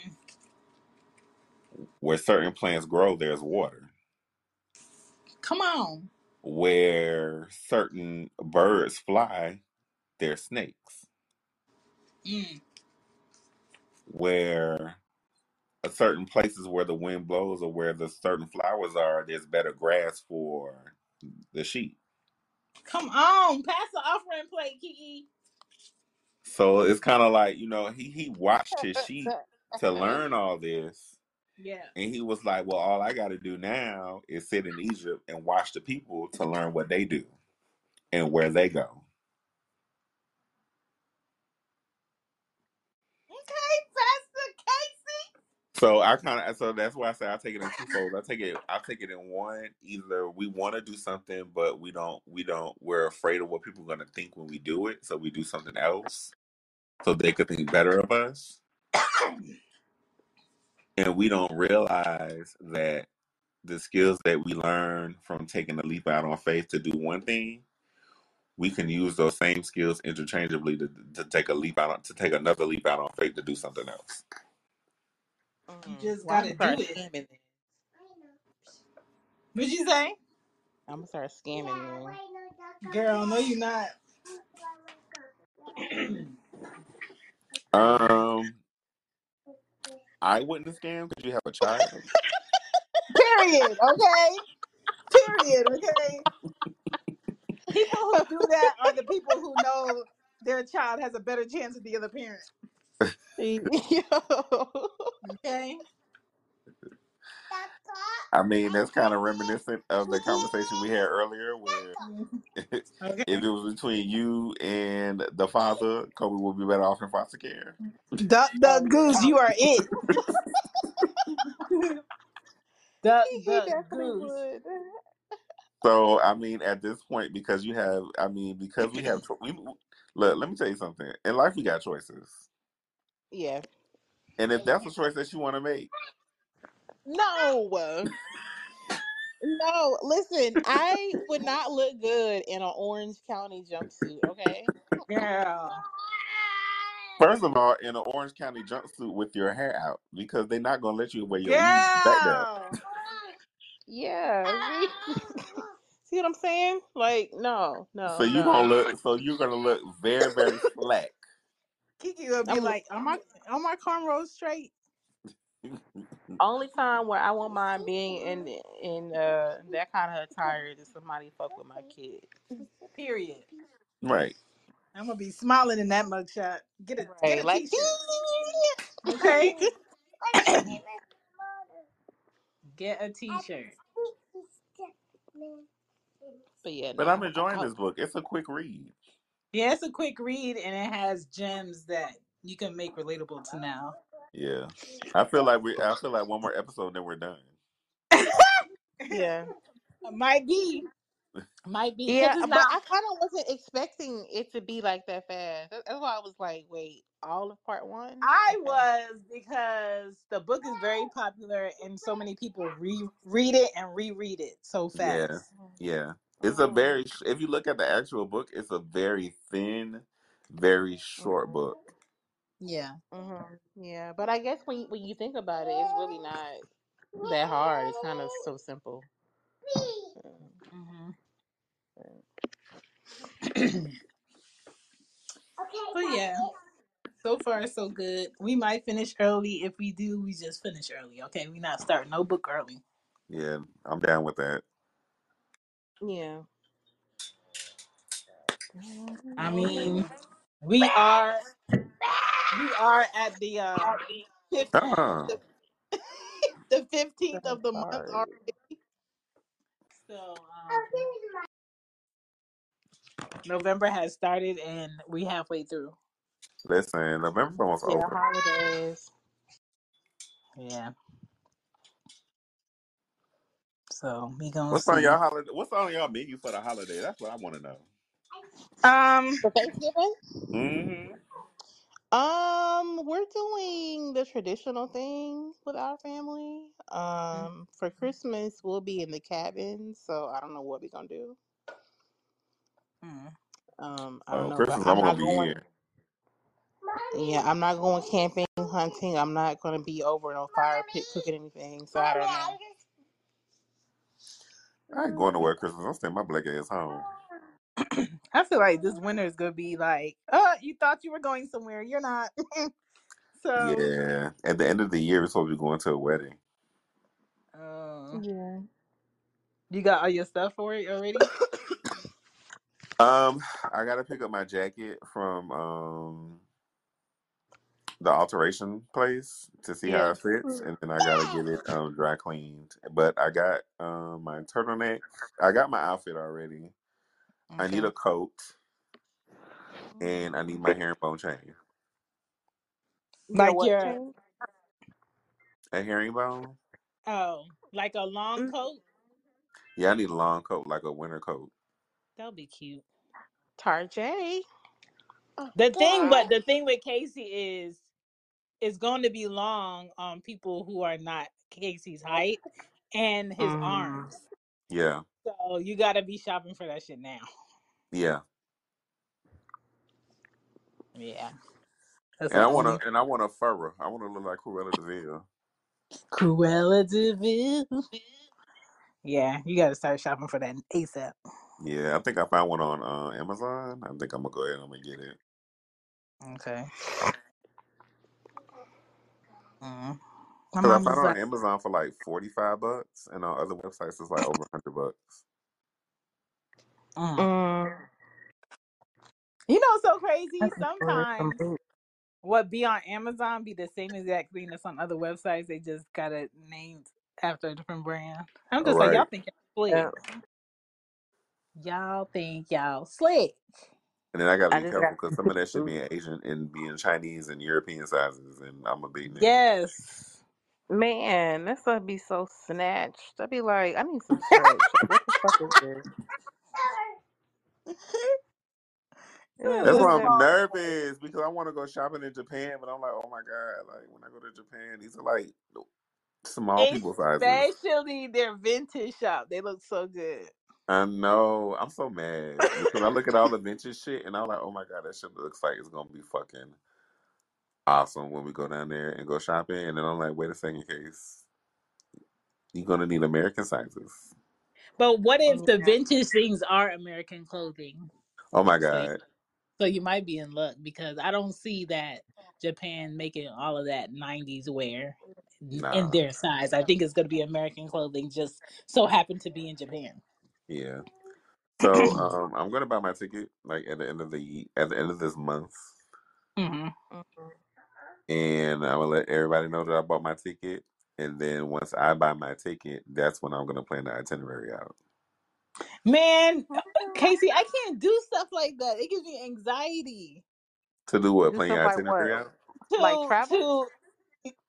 Where certain plants grow, there's water. Come on. Where certain birds fly, they're snakes. Mm. Where a certain places where the wind blows or where the certain flowers are, there's better grass for the sheep. Come on, pass the offering plate, Kiki. So it's kind of like, you know, he watched his sheep to learn all this. Yeah. And he was like, well, all I got to do now is sit in Egypt and watch the people to learn what they do and where they go. Okay, Pastor Casey. So that's why I say I take it in twofold. I take it in one, either we want to do something, but we're afraid of what people are going to think when we do it. So we do something else so they could think better of us. And we don't realize that the skills that we learn from taking a leap out on faith to do one thing, we can use those same skills interchangeably to take a leap out, to take another leap out on faith to do something else. You just gotta do it. What'd you say? I'm gonna start scamming you, girl. No, you're not. I wouldn't scam because you have a child. Period. Okay. Period. Okay. People who do that are the people who know their child has a better chance than the other parent. Okay. I mean, that's kind of reminiscent of the conversation we had earlier where okay. If it was between you and the father, Kobe would be better off in foster care. Duck, goose, you are it. Duck, goose. So, I mean, at this point, because you have, I mean, because we have, look, let me tell you something. In life, we got choices. Yeah. And if that's a choice that you want to make. No. No, listen, I would not look good in an Orange County jumpsuit, okay? Girl. First of all, in an Orange County jumpsuit with your hair out, because they're not going to let you wear your weave back there. Yeah. See what I'm saying? Like, no. So you're gonna look. So you're gonna look very, very slack. Kiki gonna be like, "Are my cornrows straight?" Only time where I won't mind being in that kind of attire is if somebody fuck with my kid. Period. Right. I'm gonna be smiling in that mugshot. Get a like, t-shirt. Okay. Get a t-shirt. But yeah, but I'm enjoying this book. It's a quick read. Yeah, it's a quick read, and it has gems that you can make relatable to now. Yeah, I feel like one more episode, then we're done. Yeah, might be. Yeah, but I kind of wasn't expecting it to be like that fast. That's why I was like, wait, all of part one? I was, because the book is very popular and so many people read it and reread it so fast. Yeah. It's a very, if you look at the actual book, it's a very thin, very short book. Yeah. Mm-hmm. Yeah. But I guess when you think about it, it's really not that hard. It's kind of so simple. Mm-hmm. But yeah. So far, so good. We might finish early. If we do, we just finish early. Okay, we not starting no book early. Yeah, I'm down with that. Yeah. I mean, we are at the 15th of the month already. So November has started and we halfway through. Listen, November almost over. Holidays. Yeah. So we gonna. What's on y'all holiday? What's on y'all menu for the holiday? That's what I want to know. For Thanksgiving. Mm-hmm. We're doing the traditional thing with our family. For Christmas we'll be in the cabin, so I don't know what we're gonna do. I don't know. Christmas I'm gonna be here. Yeah, I'm not going camping, hunting. I'm not going to be over no fire pit cooking anything, so I don't know. I ain't going nowhere Christmas. I'm staying my black ass home. I feel like this winter is going to be like, oh, you thought you were going somewhere. You're not. So yeah, at the end of the year, we're supposed to be going to a wedding. Yeah. You got all your stuff for it already? I got to pick up my jacket from... the alteration place to see how it fits, and then I gotta get it dry cleaned. But I got my turtleneck. I got my outfit already. Okay. I need a coat, and I need my herringbone chain. Like your a herringbone? Oh, like a long coat? Yeah, I need a long coat, like a winter coat. That'll be cute. Tarjay. The thing with Casey is. It's going to be long on people who are not Casey's height and his arms. Yeah. So you got to be shopping for that shit now. Yeah. Yeah. I want a furrow. I want to look like Cruella DeVille. Yeah, you got to start shopping for that ASAP. Yeah, I think I found one on Amazon. I think I'm going to go ahead and I'm gonna get it. Okay. Mm-hmm. My Because I mom found was it on like, Amazon for like $45, and on other websites it's like over $100. mm. Mm. It's so crazy. Sometimes what be on Amazon be the same exact thing that's on other websites. They just got it named after a different brand. I'm just like, Right. y'all think y'all slick. Yeah. Y'all think y'all slick. And then I gotta I be just got careful because some of that should be in Asian and be in Chinese and European sizes, and I'm a big nigga. Yes. man, that stuff be so snatched. I'd be like, I need some stretch. What the fuck is this? That's What is why I'm that? nervous because I want to go shopping in Japan, but I'm like, oh my god, like when I go to Japan, these are like small people sizes. Especially their vintage shop. They look so good. I know. I'm so mad because I look at all the vintage shit and I'm like, oh my god, that shit looks like it's gonna be fucking awesome when we go down there and go shopping. And then I'm like, wait a second, Case, you're gonna need American sizes. But what if the Yeah. vintage things are American clothing? Oh my So, god, so you might be in luck because I don't see that Japan making all of that 90s wear in nah, their size. I think it's going to be American clothing just so happened to be in Japan. yeah. So I'm gonna buy my ticket like at the end of this month, hmm Mhm. and I'm gonna let everybody know that I bought my ticket. And then once I buy my ticket, that's when I'm gonna plan the itinerary out. Man, Casey, I can't do stuff like that. It gives me anxiety. To do what? Do Plan stuff your like what? itinerary out? Like To travel? to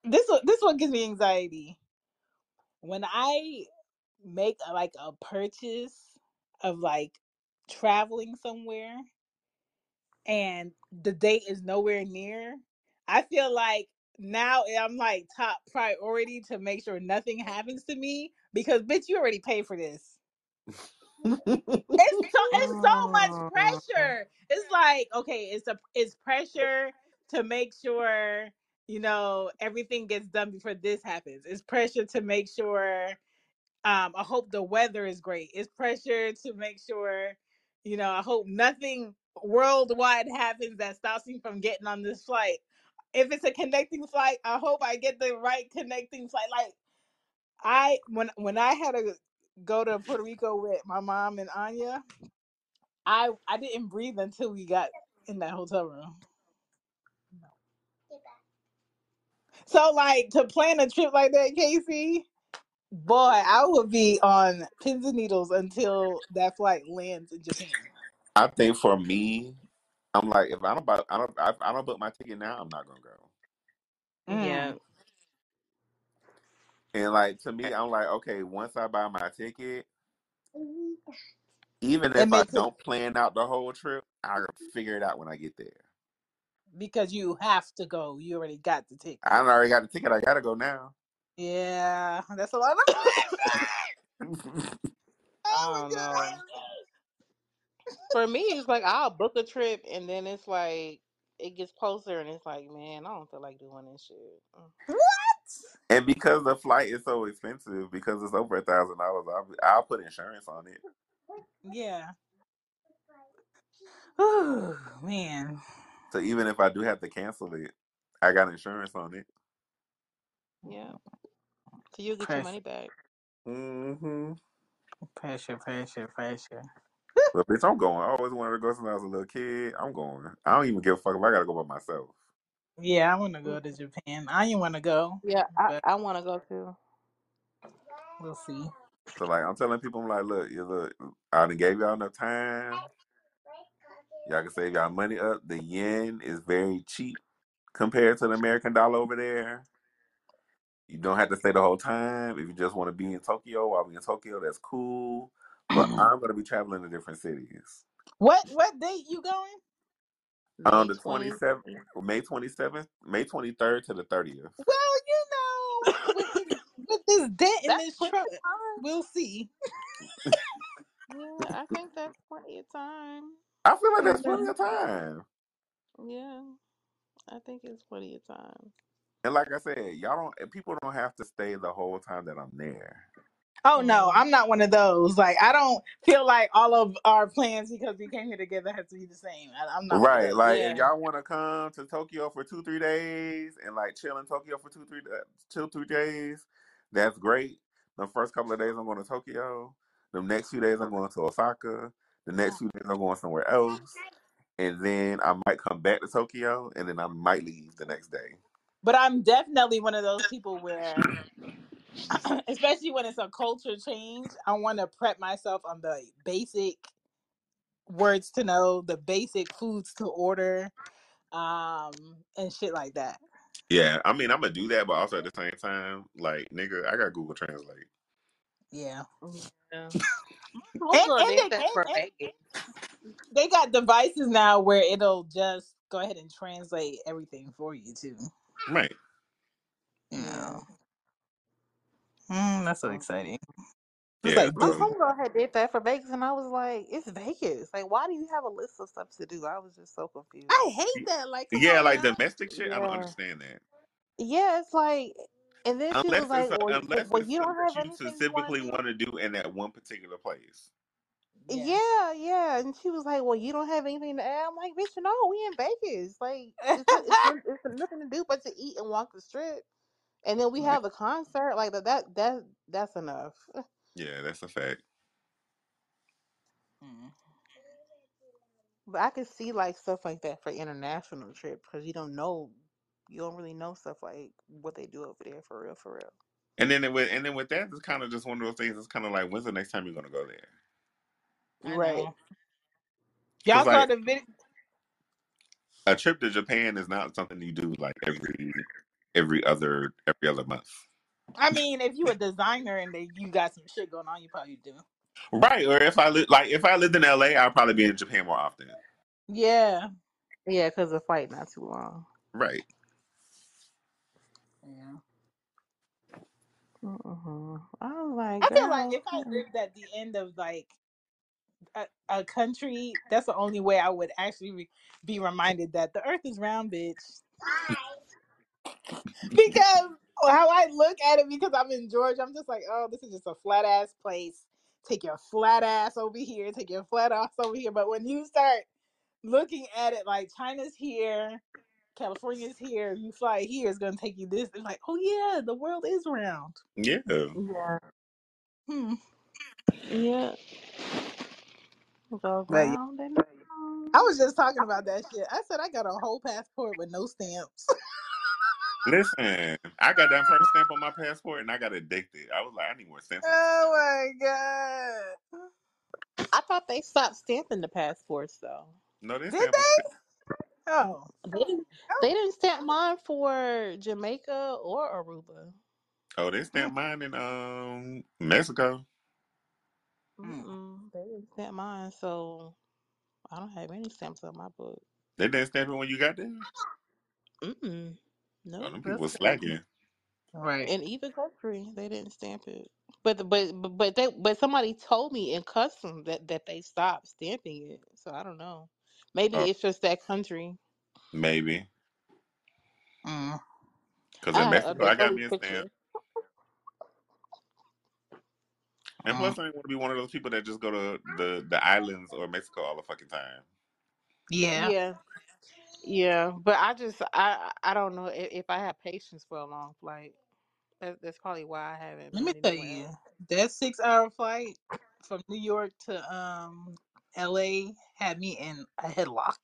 this one gives me anxiety. When I make like a purchase of like traveling somewhere and the date is nowhere near, I feel like now I'm like top priority to make sure nothing happens to me because bitch, you already paid for this. It's so much Mm. pressure. It's like, okay, it's pressure to make sure everything gets done before this happens. It's pressure to make sure I hope the weather is great. It's pressure to make sure, I hope nothing worldwide happens that stops me from getting on this flight. If it's a connecting flight, I hope I get the right connecting flight. Like when I had to go to Puerto Rico with my mom and Anya, I didn't breathe until we got in that hotel room. So like to plan a trip like that, Casey, boy, I would be on pins and needles until that flight lands in Japan. I think for me, I'm like, if I don't buy, I don't book my ticket now, I'm not gonna go. Yeah. Mm. And like to me, I'm like, okay, once I buy my ticket, even It if I makes it don't plan out the whole trip, I'll figure it out when I get there. because you have to go. You already got the ticket. I done already got the ticket. I gotta go now. Yeah, that's a lot of pressure. I Oh don't my know. For me, it's like I'll book a trip and then it's like it gets closer and it's like, man, I don't feel like doing this shit. god. And because the flight is so expensive, because it's over $1,000, I'll put insurance on it. Yeah. Ooh, man. So even if I do have to cancel it, I got insurance on it. Yeah. So you'll get your Pressure, money back. hmm pressure. But bitch, I'm going. I always wanted to go since I was a little kid. I'm going. I don't even give a fuck if I gotta go by myself. Yeah, I want to go to Japan. I didn't want to go, Yeah, I, but I want to go too. we'll see. So like, I'm telling people, I'm like, look, you look. I done gave y'all enough time. Y'all can save y'all money up. The yen is very cheap compared to the American dollar over there. You don't have to stay the whole time. If you just want to be in Tokyo while we in Tokyo, that's cool. But I'm gonna be traveling to different cities. What date you going? On May the 20. 27th, May 27th, May 23rd to the 30th. Well, with this dent in That's this plenty truck, of time. we'll see. Yeah, I think that's plenty of time. I feel like that's plenty of time. Yeah, I think it's plenty of time. And like I said, y'all don't. People don't have to stay the whole time that I'm there. Oh no, I'm not one of those. Like, I don't feel like all of our plans because we came here together have to be the same. I'm not right. Like, if y'all want to come to Tokyo for 2-3 days and like chill in Tokyo for 2-3 days, that's great. The first couple of days I'm going to Tokyo. The next few days I'm going to Osaka. The next few days I'm going somewhere else, and then I might come back to Tokyo, and then I might leave the next day. But I'm definitely one of those people where, especially when it's a culture change, I want to prep myself on the basic words to know, the basic foods to order, and shit like that. Yeah, I mean, I'm gonna do that, but also at the same time, like, nigga, I got Google Translate. Yeah. Yeah. And they got devices now where it'll just go ahead and translate everything for you too. Right. Yeah. That's so exciting. Yeah. Like, my homegirl did that for Vegas, and I was like, "It's Vegas. Like, why do you have a list of stuff to do?" I was just so confused. I hate that. Like, like domestic shit. Yeah. I don't understand that. Yeah, it's like, and then unless she was like, "Well, you don't have anything you specifically want to do in that one particular place." Yeah. And she was like, "Well, you don't have anything to add." I'm like, "Bitch, no, we in Vegas. Like, it's nothing to do but to eat and walk the strip." And then we have a concert, like that's enough. Yeah, that's a fact. But I could see like stuff like that for international trips because you don't really know stuff like what they do over there for real. And then with that, it's kind of just one of those things. It's kind of like, when's the next time you're gonna go there? Right. Y'all saw the video. A trip to Japan is not something you do like every other month. I mean, if you a designer and you got some shit going on, you probably do. Right, or if I lived in LA, I'd probably be in Japan more often. Yeah, because the flight not too long. Right. Yeah. I was like, I feel like if I lived at the end of like a country, that's the only way I would actually be reminded that the Earth is round, bitch. Because how I look at it, because I'm in Georgia, I'm just like, oh, this is just a flat ass place. Take your flat ass over here. Take your flat ass over here. But when you start looking at it, like China's here, California's here. You fly here, it's gonna take you this. It's like, oh yeah, the world is round. Yeah. Yeah. It's all round and round. I was just talking about that shit. I said I got a whole passport with no stamps. Listen, I got that first stamp on my passport and I got addicted. I was like, I need more stamps. Oh my God. I thought they stopped stamping the passports though. No, they did. They? Oh. They didn't stamp mine for Jamaica or Aruba. Oh, they stamped mine in Mexico. They didn't stamp mine, so I don't have any stamps on my book. They didn't stamp it when you got there? No, them people slacking. Right, in either country, they didn't stamp it. But somebody told me in customs that they stopped stamping it. So I don't know. Maybe it's just that country. Maybe. Because in Mexico, I got me a stamp. And plus, I didn't want to be one of those people that just go to the islands or Mexico all the fucking time. Yeah. Yeah, but I don't know if I have patience for a long flight. That's probably why I haven't. Let me tell you, that 6-hour flight from New York to LA had me in a headlock.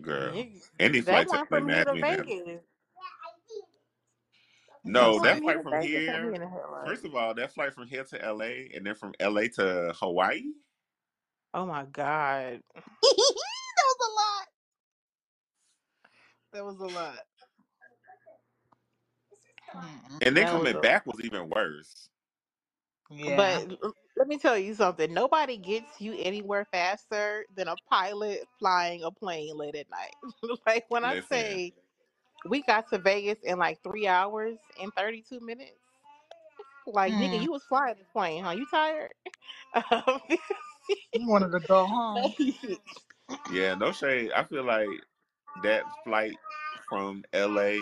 Girl, any flight that from here to Vegas. No, that flight from here. First of all, that flight from here to LA, and then from LA to Hawaii. Oh my God. That was a lot. And then coming back was even worse. Yeah. But let me tell you something. Nobody gets you anywhere faster than a pilot flying a plane late at night. Like when I say we got to Vegas in like 3 hours and 32 minutes. Like, nigga, you was flying the plane, huh? You tired? You wanted to go home. Yeah, no shade. I feel like that flight from LA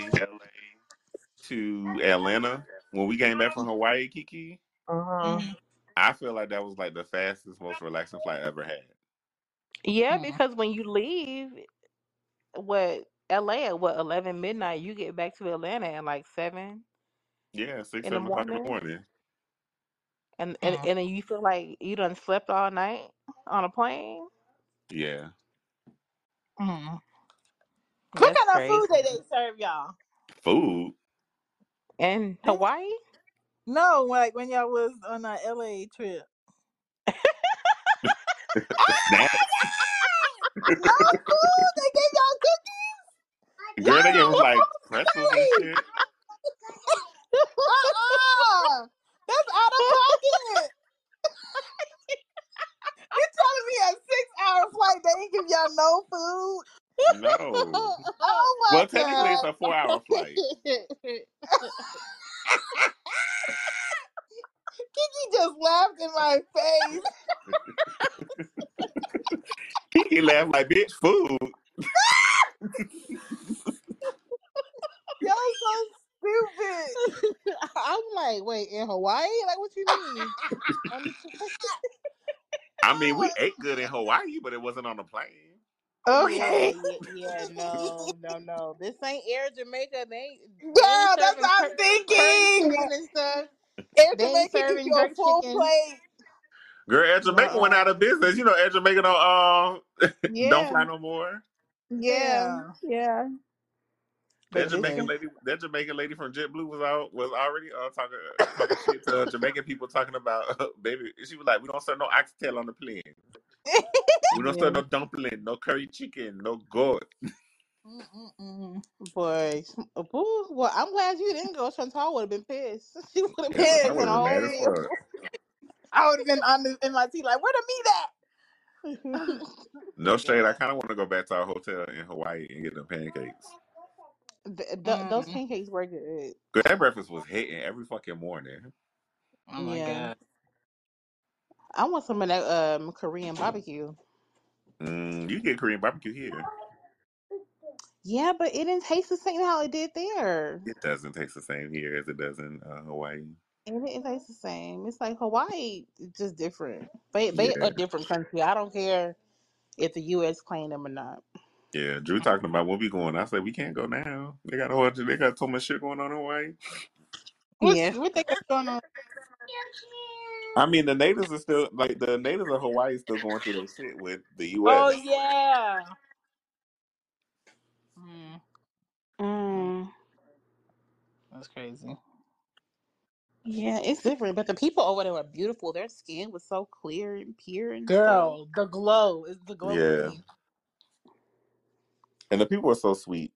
to Atlanta when we came back from Hawaii, Kiki, Mm-hmm. I feel like that was like the fastest, most relaxing flight I ever had. Yeah, because when you leave, LA at 11 midnight, you get back to Atlanta at like 7. Yeah, 6, 7 o'clock in the morning. And then you feel like you done slept all night on a plane. Yeah. Mm. What kind of food did they serve y'all? Food. In Hawaii? No, like when y'all was on a LA trip. No food. They gave y'all cookies. Girl, they gave us like pretzels and shit. That's out of pocket. You're telling me a 6-hour flight they didn't give y'all no food? No. Oh my God. Well, technically it's a 4-hour flight. Kiki just laughed in my face. Kiki laughed like, bitch, food. Y'all so stupid. I'm like, wait, in Hawaii? Like, what you mean? I mean, we ate good in Hawaii, but it wasn't on a plane. Okay. Yeah, no. This ain't Air Jamaica. Yeah, that's what I'm thinking. Air Jamaica gives you a full plate. Girl, Air Jamaica went out of business. You know, Air Jamaica don't fly no more. Yeah. That Jamaican lady from JetBlue was already talking shit to Jamaican people, talking about baby. She was like, "We don't serve no oxtail on the plane. We don't serve no dumpling, no curry chicken, no gourd." Boy, well, I'm glad you didn't go. Chantal would have been pissed. She would have pissed and all. I would have been on in my seat like, "Where the meat at?" No shade. I kind of want to go back to our hotel in Hawaii and get them pancakes. Those pancakes were good. That breakfast was hitting every fucking morning. Oh my God. I want some of that Korean barbecue. You get Korean barbecue here. Yeah, but it didn't taste the same how it did there. It doesn't taste the same here as it does in Hawaii. It tastes the same. It's like Hawaii, it's just different. They are a different country. I don't care if the U.S. claimed them or not. Yeah, Drew talking about where we going. I said we can't go now. They got so much shit going on in Hawaii. What they got going on? I mean, the natives of Hawaii is still going through their shit with the U.S. Oh yeah. That's crazy. Yeah, it's different, but the people over there were beautiful. Their skin was so clear and pure. And girl, stuff. The glow is the glow. Yeah. Thing. And the people were so sweet.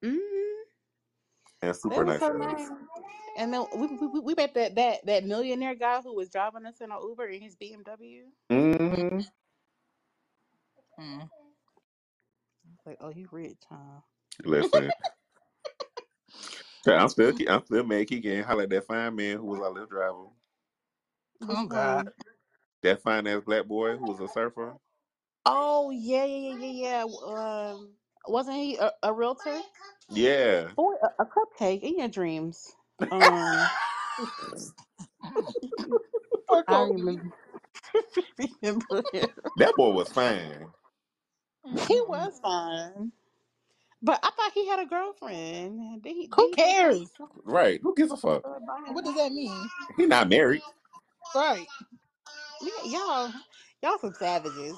And super nice. So nice. And then we met that millionaire guy who was driving us in an Uber in his BMW. Like, oh, he rich, huh? Listen. I'm still mad Kiki ain't holler at that fine man who was our Lyft driver. Oh God. That fine ass black boy who was a surfer. Oh yeah. Wasn't he a realtor? Yeah. Boy, a cupcake in your dreams. I don't even remember him. That boy was fine. He was fine. But I thought he had a girlfriend. Who cares? Right. Who gives a fuck? What does that mean? He's not married. Right. Y'all some savages.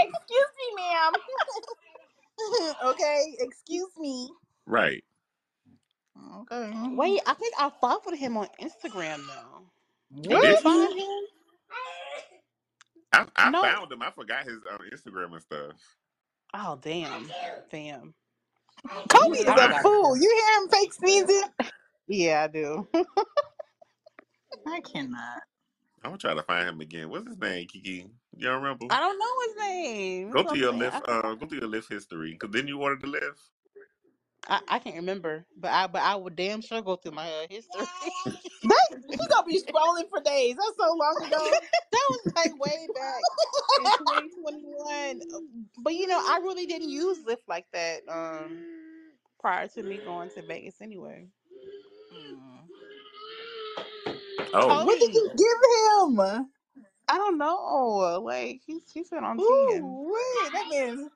Excuse me, ma'am. Okay, excuse me. Right. Okay. Wait, I think I followed him on Instagram though. Did you find him? I found him. I forgot his Instagram and stuff. Oh damn. Kobe is a fool. You hear him fake sneezing? Yeah, I do. I cannot. I'm gonna try to find him again. What's his name, Kiki? You don't remember? I don't know his name. Go to your Lyft history, because then you ordered the Lyft. I can't remember, but I would damn sure go through my history. He's gonna be scrolling for days. That's so long ago. That was like way back in 2021. But you know, I really didn't use Lyft like that prior to me going to Vegas anyway. Oh, what did you give him? I don't know. Like he's been on 10. Wait, that means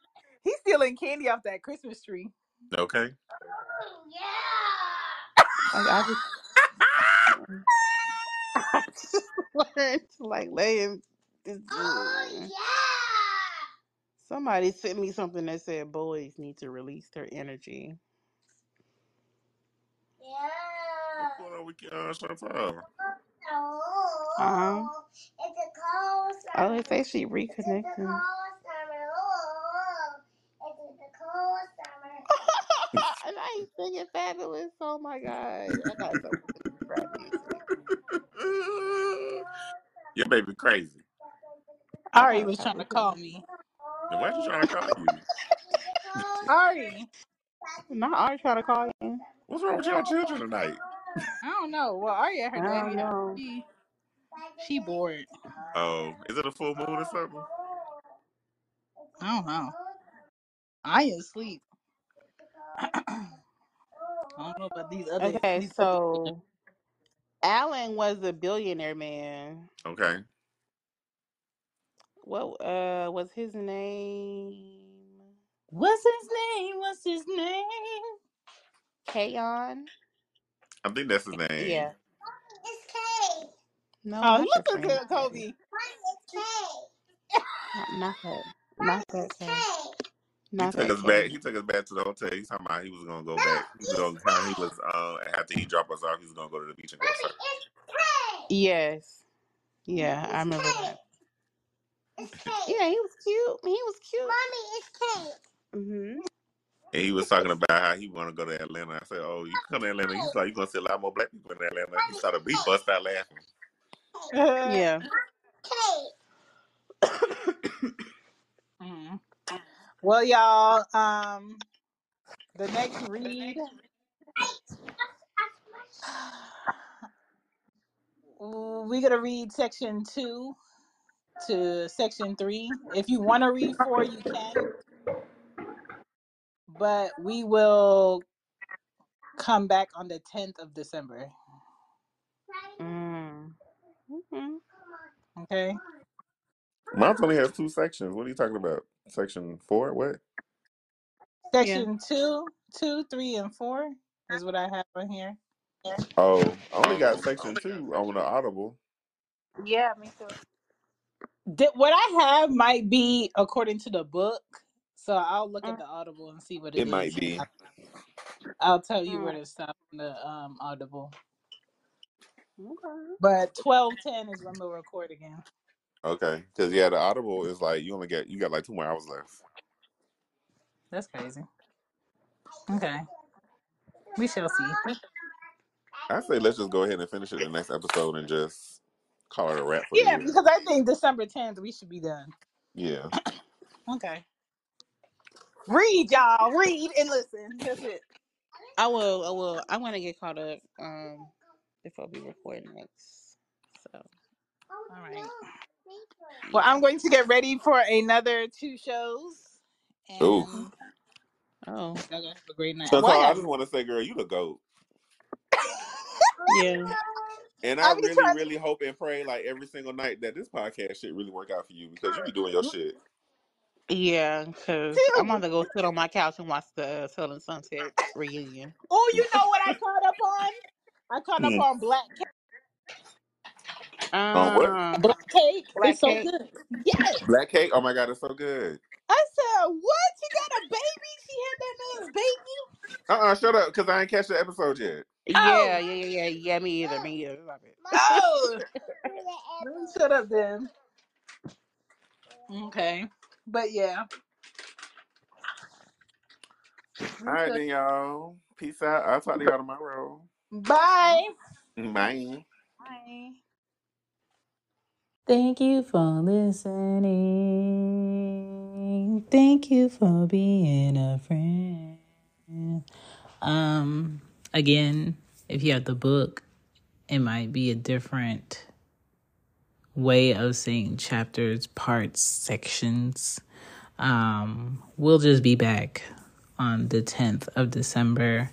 he's stealing candy off that Christmas tree. Okay. Oh, yeah. I just learned to like let him. Oh yeah. Somebody sent me something that said boys need to release their energy. Yeah. What's going on with Star Power? It's a cold summer. Oh, they say she reconnected. It's a cold summer. It's a cold summer. And I ain't singing fabulous. Oh my god. I got so your baby crazy. Ari was trying to call me. Why are you trying to call you? Ari. Not Ari trying to call you. What's wrong with y'all children tonight? I don't know. Well, Ari at her daddy house. She bored. Oh, is it a full moon or something? I don't know. Aya's asleep. I don't know about these other. Okay, these so people. Alan was a billionaire man. Okay. What was his name? What's his name? Kayon. I think that's his name. Yeah. It's K. No. Oh, look at good, Kobe. Mine is K. Not that. He took us back to the hotel. He's talking about he was gonna go back. After he dropped us off, he was gonna go to the beach and go surf. Yes. Yeah, I remember that. Yeah, he was cute. Mommy, it's Kate. Mm-hmm. And he was talking about how he want to go to Atlanta. I said, oh, you come to Atlanta. He's like, you're going to see a lot more black people in Atlanta. He started to bust out laughing. Yeah. Kate. Mm-hmm. Well, y'all, the next read. We're going to read section 2. To section 3. If you want to read 4, you can. But we will come back on the 10th of December. Mm. Mm-hmm. Okay. Mine only has 2 sections. What are you talking about? Section 4? What? Section 2, 3, and 4 is what I have on here. Yeah. Oh, I only got section 2 on the Audible. Yeah, me too. What I have might be according to the book, so I'll look at the Audible and see what it is. It might be. I'll tell you where to stop in the Audible. Okay. But 12:10 is when we'll record again. Okay, because the Audible is like you got like 2 more hours left. That's crazy. Okay, we shall see. I say let's just go ahead and finish it the next episode and just. Call it a wrap for the year. Because I think December 10th we should be done. Yeah. Okay. Read, y'all. Read and listen. That's it. I will. I want to get caught up before we record next. So. All right. Well, I'm going to get ready for another 2 shows. Oh. Have a great night. So I just want to say, girl, you the GOAT. Yeah. And I really hope and pray like every single night that this podcast shit really work out for you because you be doing your shit. Yeah, because I'm going to go sit on my couch and watch the Southern Sunset reunion. Oh, you know what I caught up on? I caught up on Black Cake. What? Black Cake. It's so good. Yes. Black Cake? Oh my God, it's so good. I said, what? She got a baby? She had that man's baby? Shut up because I ain't catch the episode yet. Yeah. Me either. Oh, shut up then. Okay, but yeah. All right then, y'all. Peace out. I'll talk to y'all tomorrow. Bye. Thank you for listening. Thank you for being a friend. Again, if you have the book, it might be a different way of saying chapters, parts, sections. We'll just be back on the 10th of December.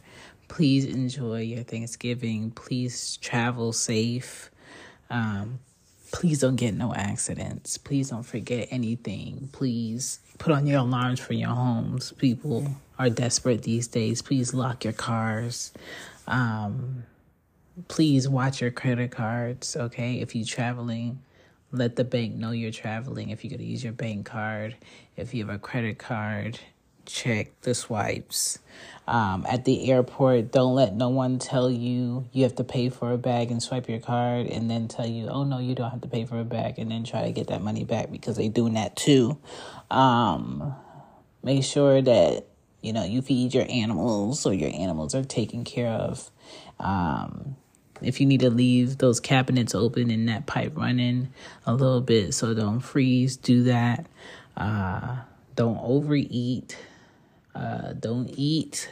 Please enjoy your Thanksgiving. Please travel safe. Please don't get no accidents. Please don't forget anything. Please put on your alarms for your homes. People are desperate these days. Please lock your cars. Please watch your credit cards, okay? If you're traveling, let the bank know you're traveling. If you're going to use your bank card, if you have a credit card, check the swipes. At the airport, don't let no one tell you you have to pay for a bag and swipe your card and then tell you, oh, no, you don't have to pay for a bag, and then try to get that money back, because they're doing that too. Make sure that, you know, you feed your animals or your animals are taken care of. If you need to leave those cabinets open and that pipe running a little bit so don't freeze, do that. Don't overeat. Don't eat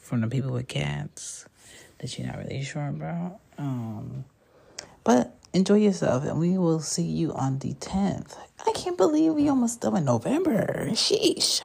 from the people with cats that you're not really sure about. But enjoy yourself, and we will see you on the 10th. I can't believe we almost done in November. Sheesh.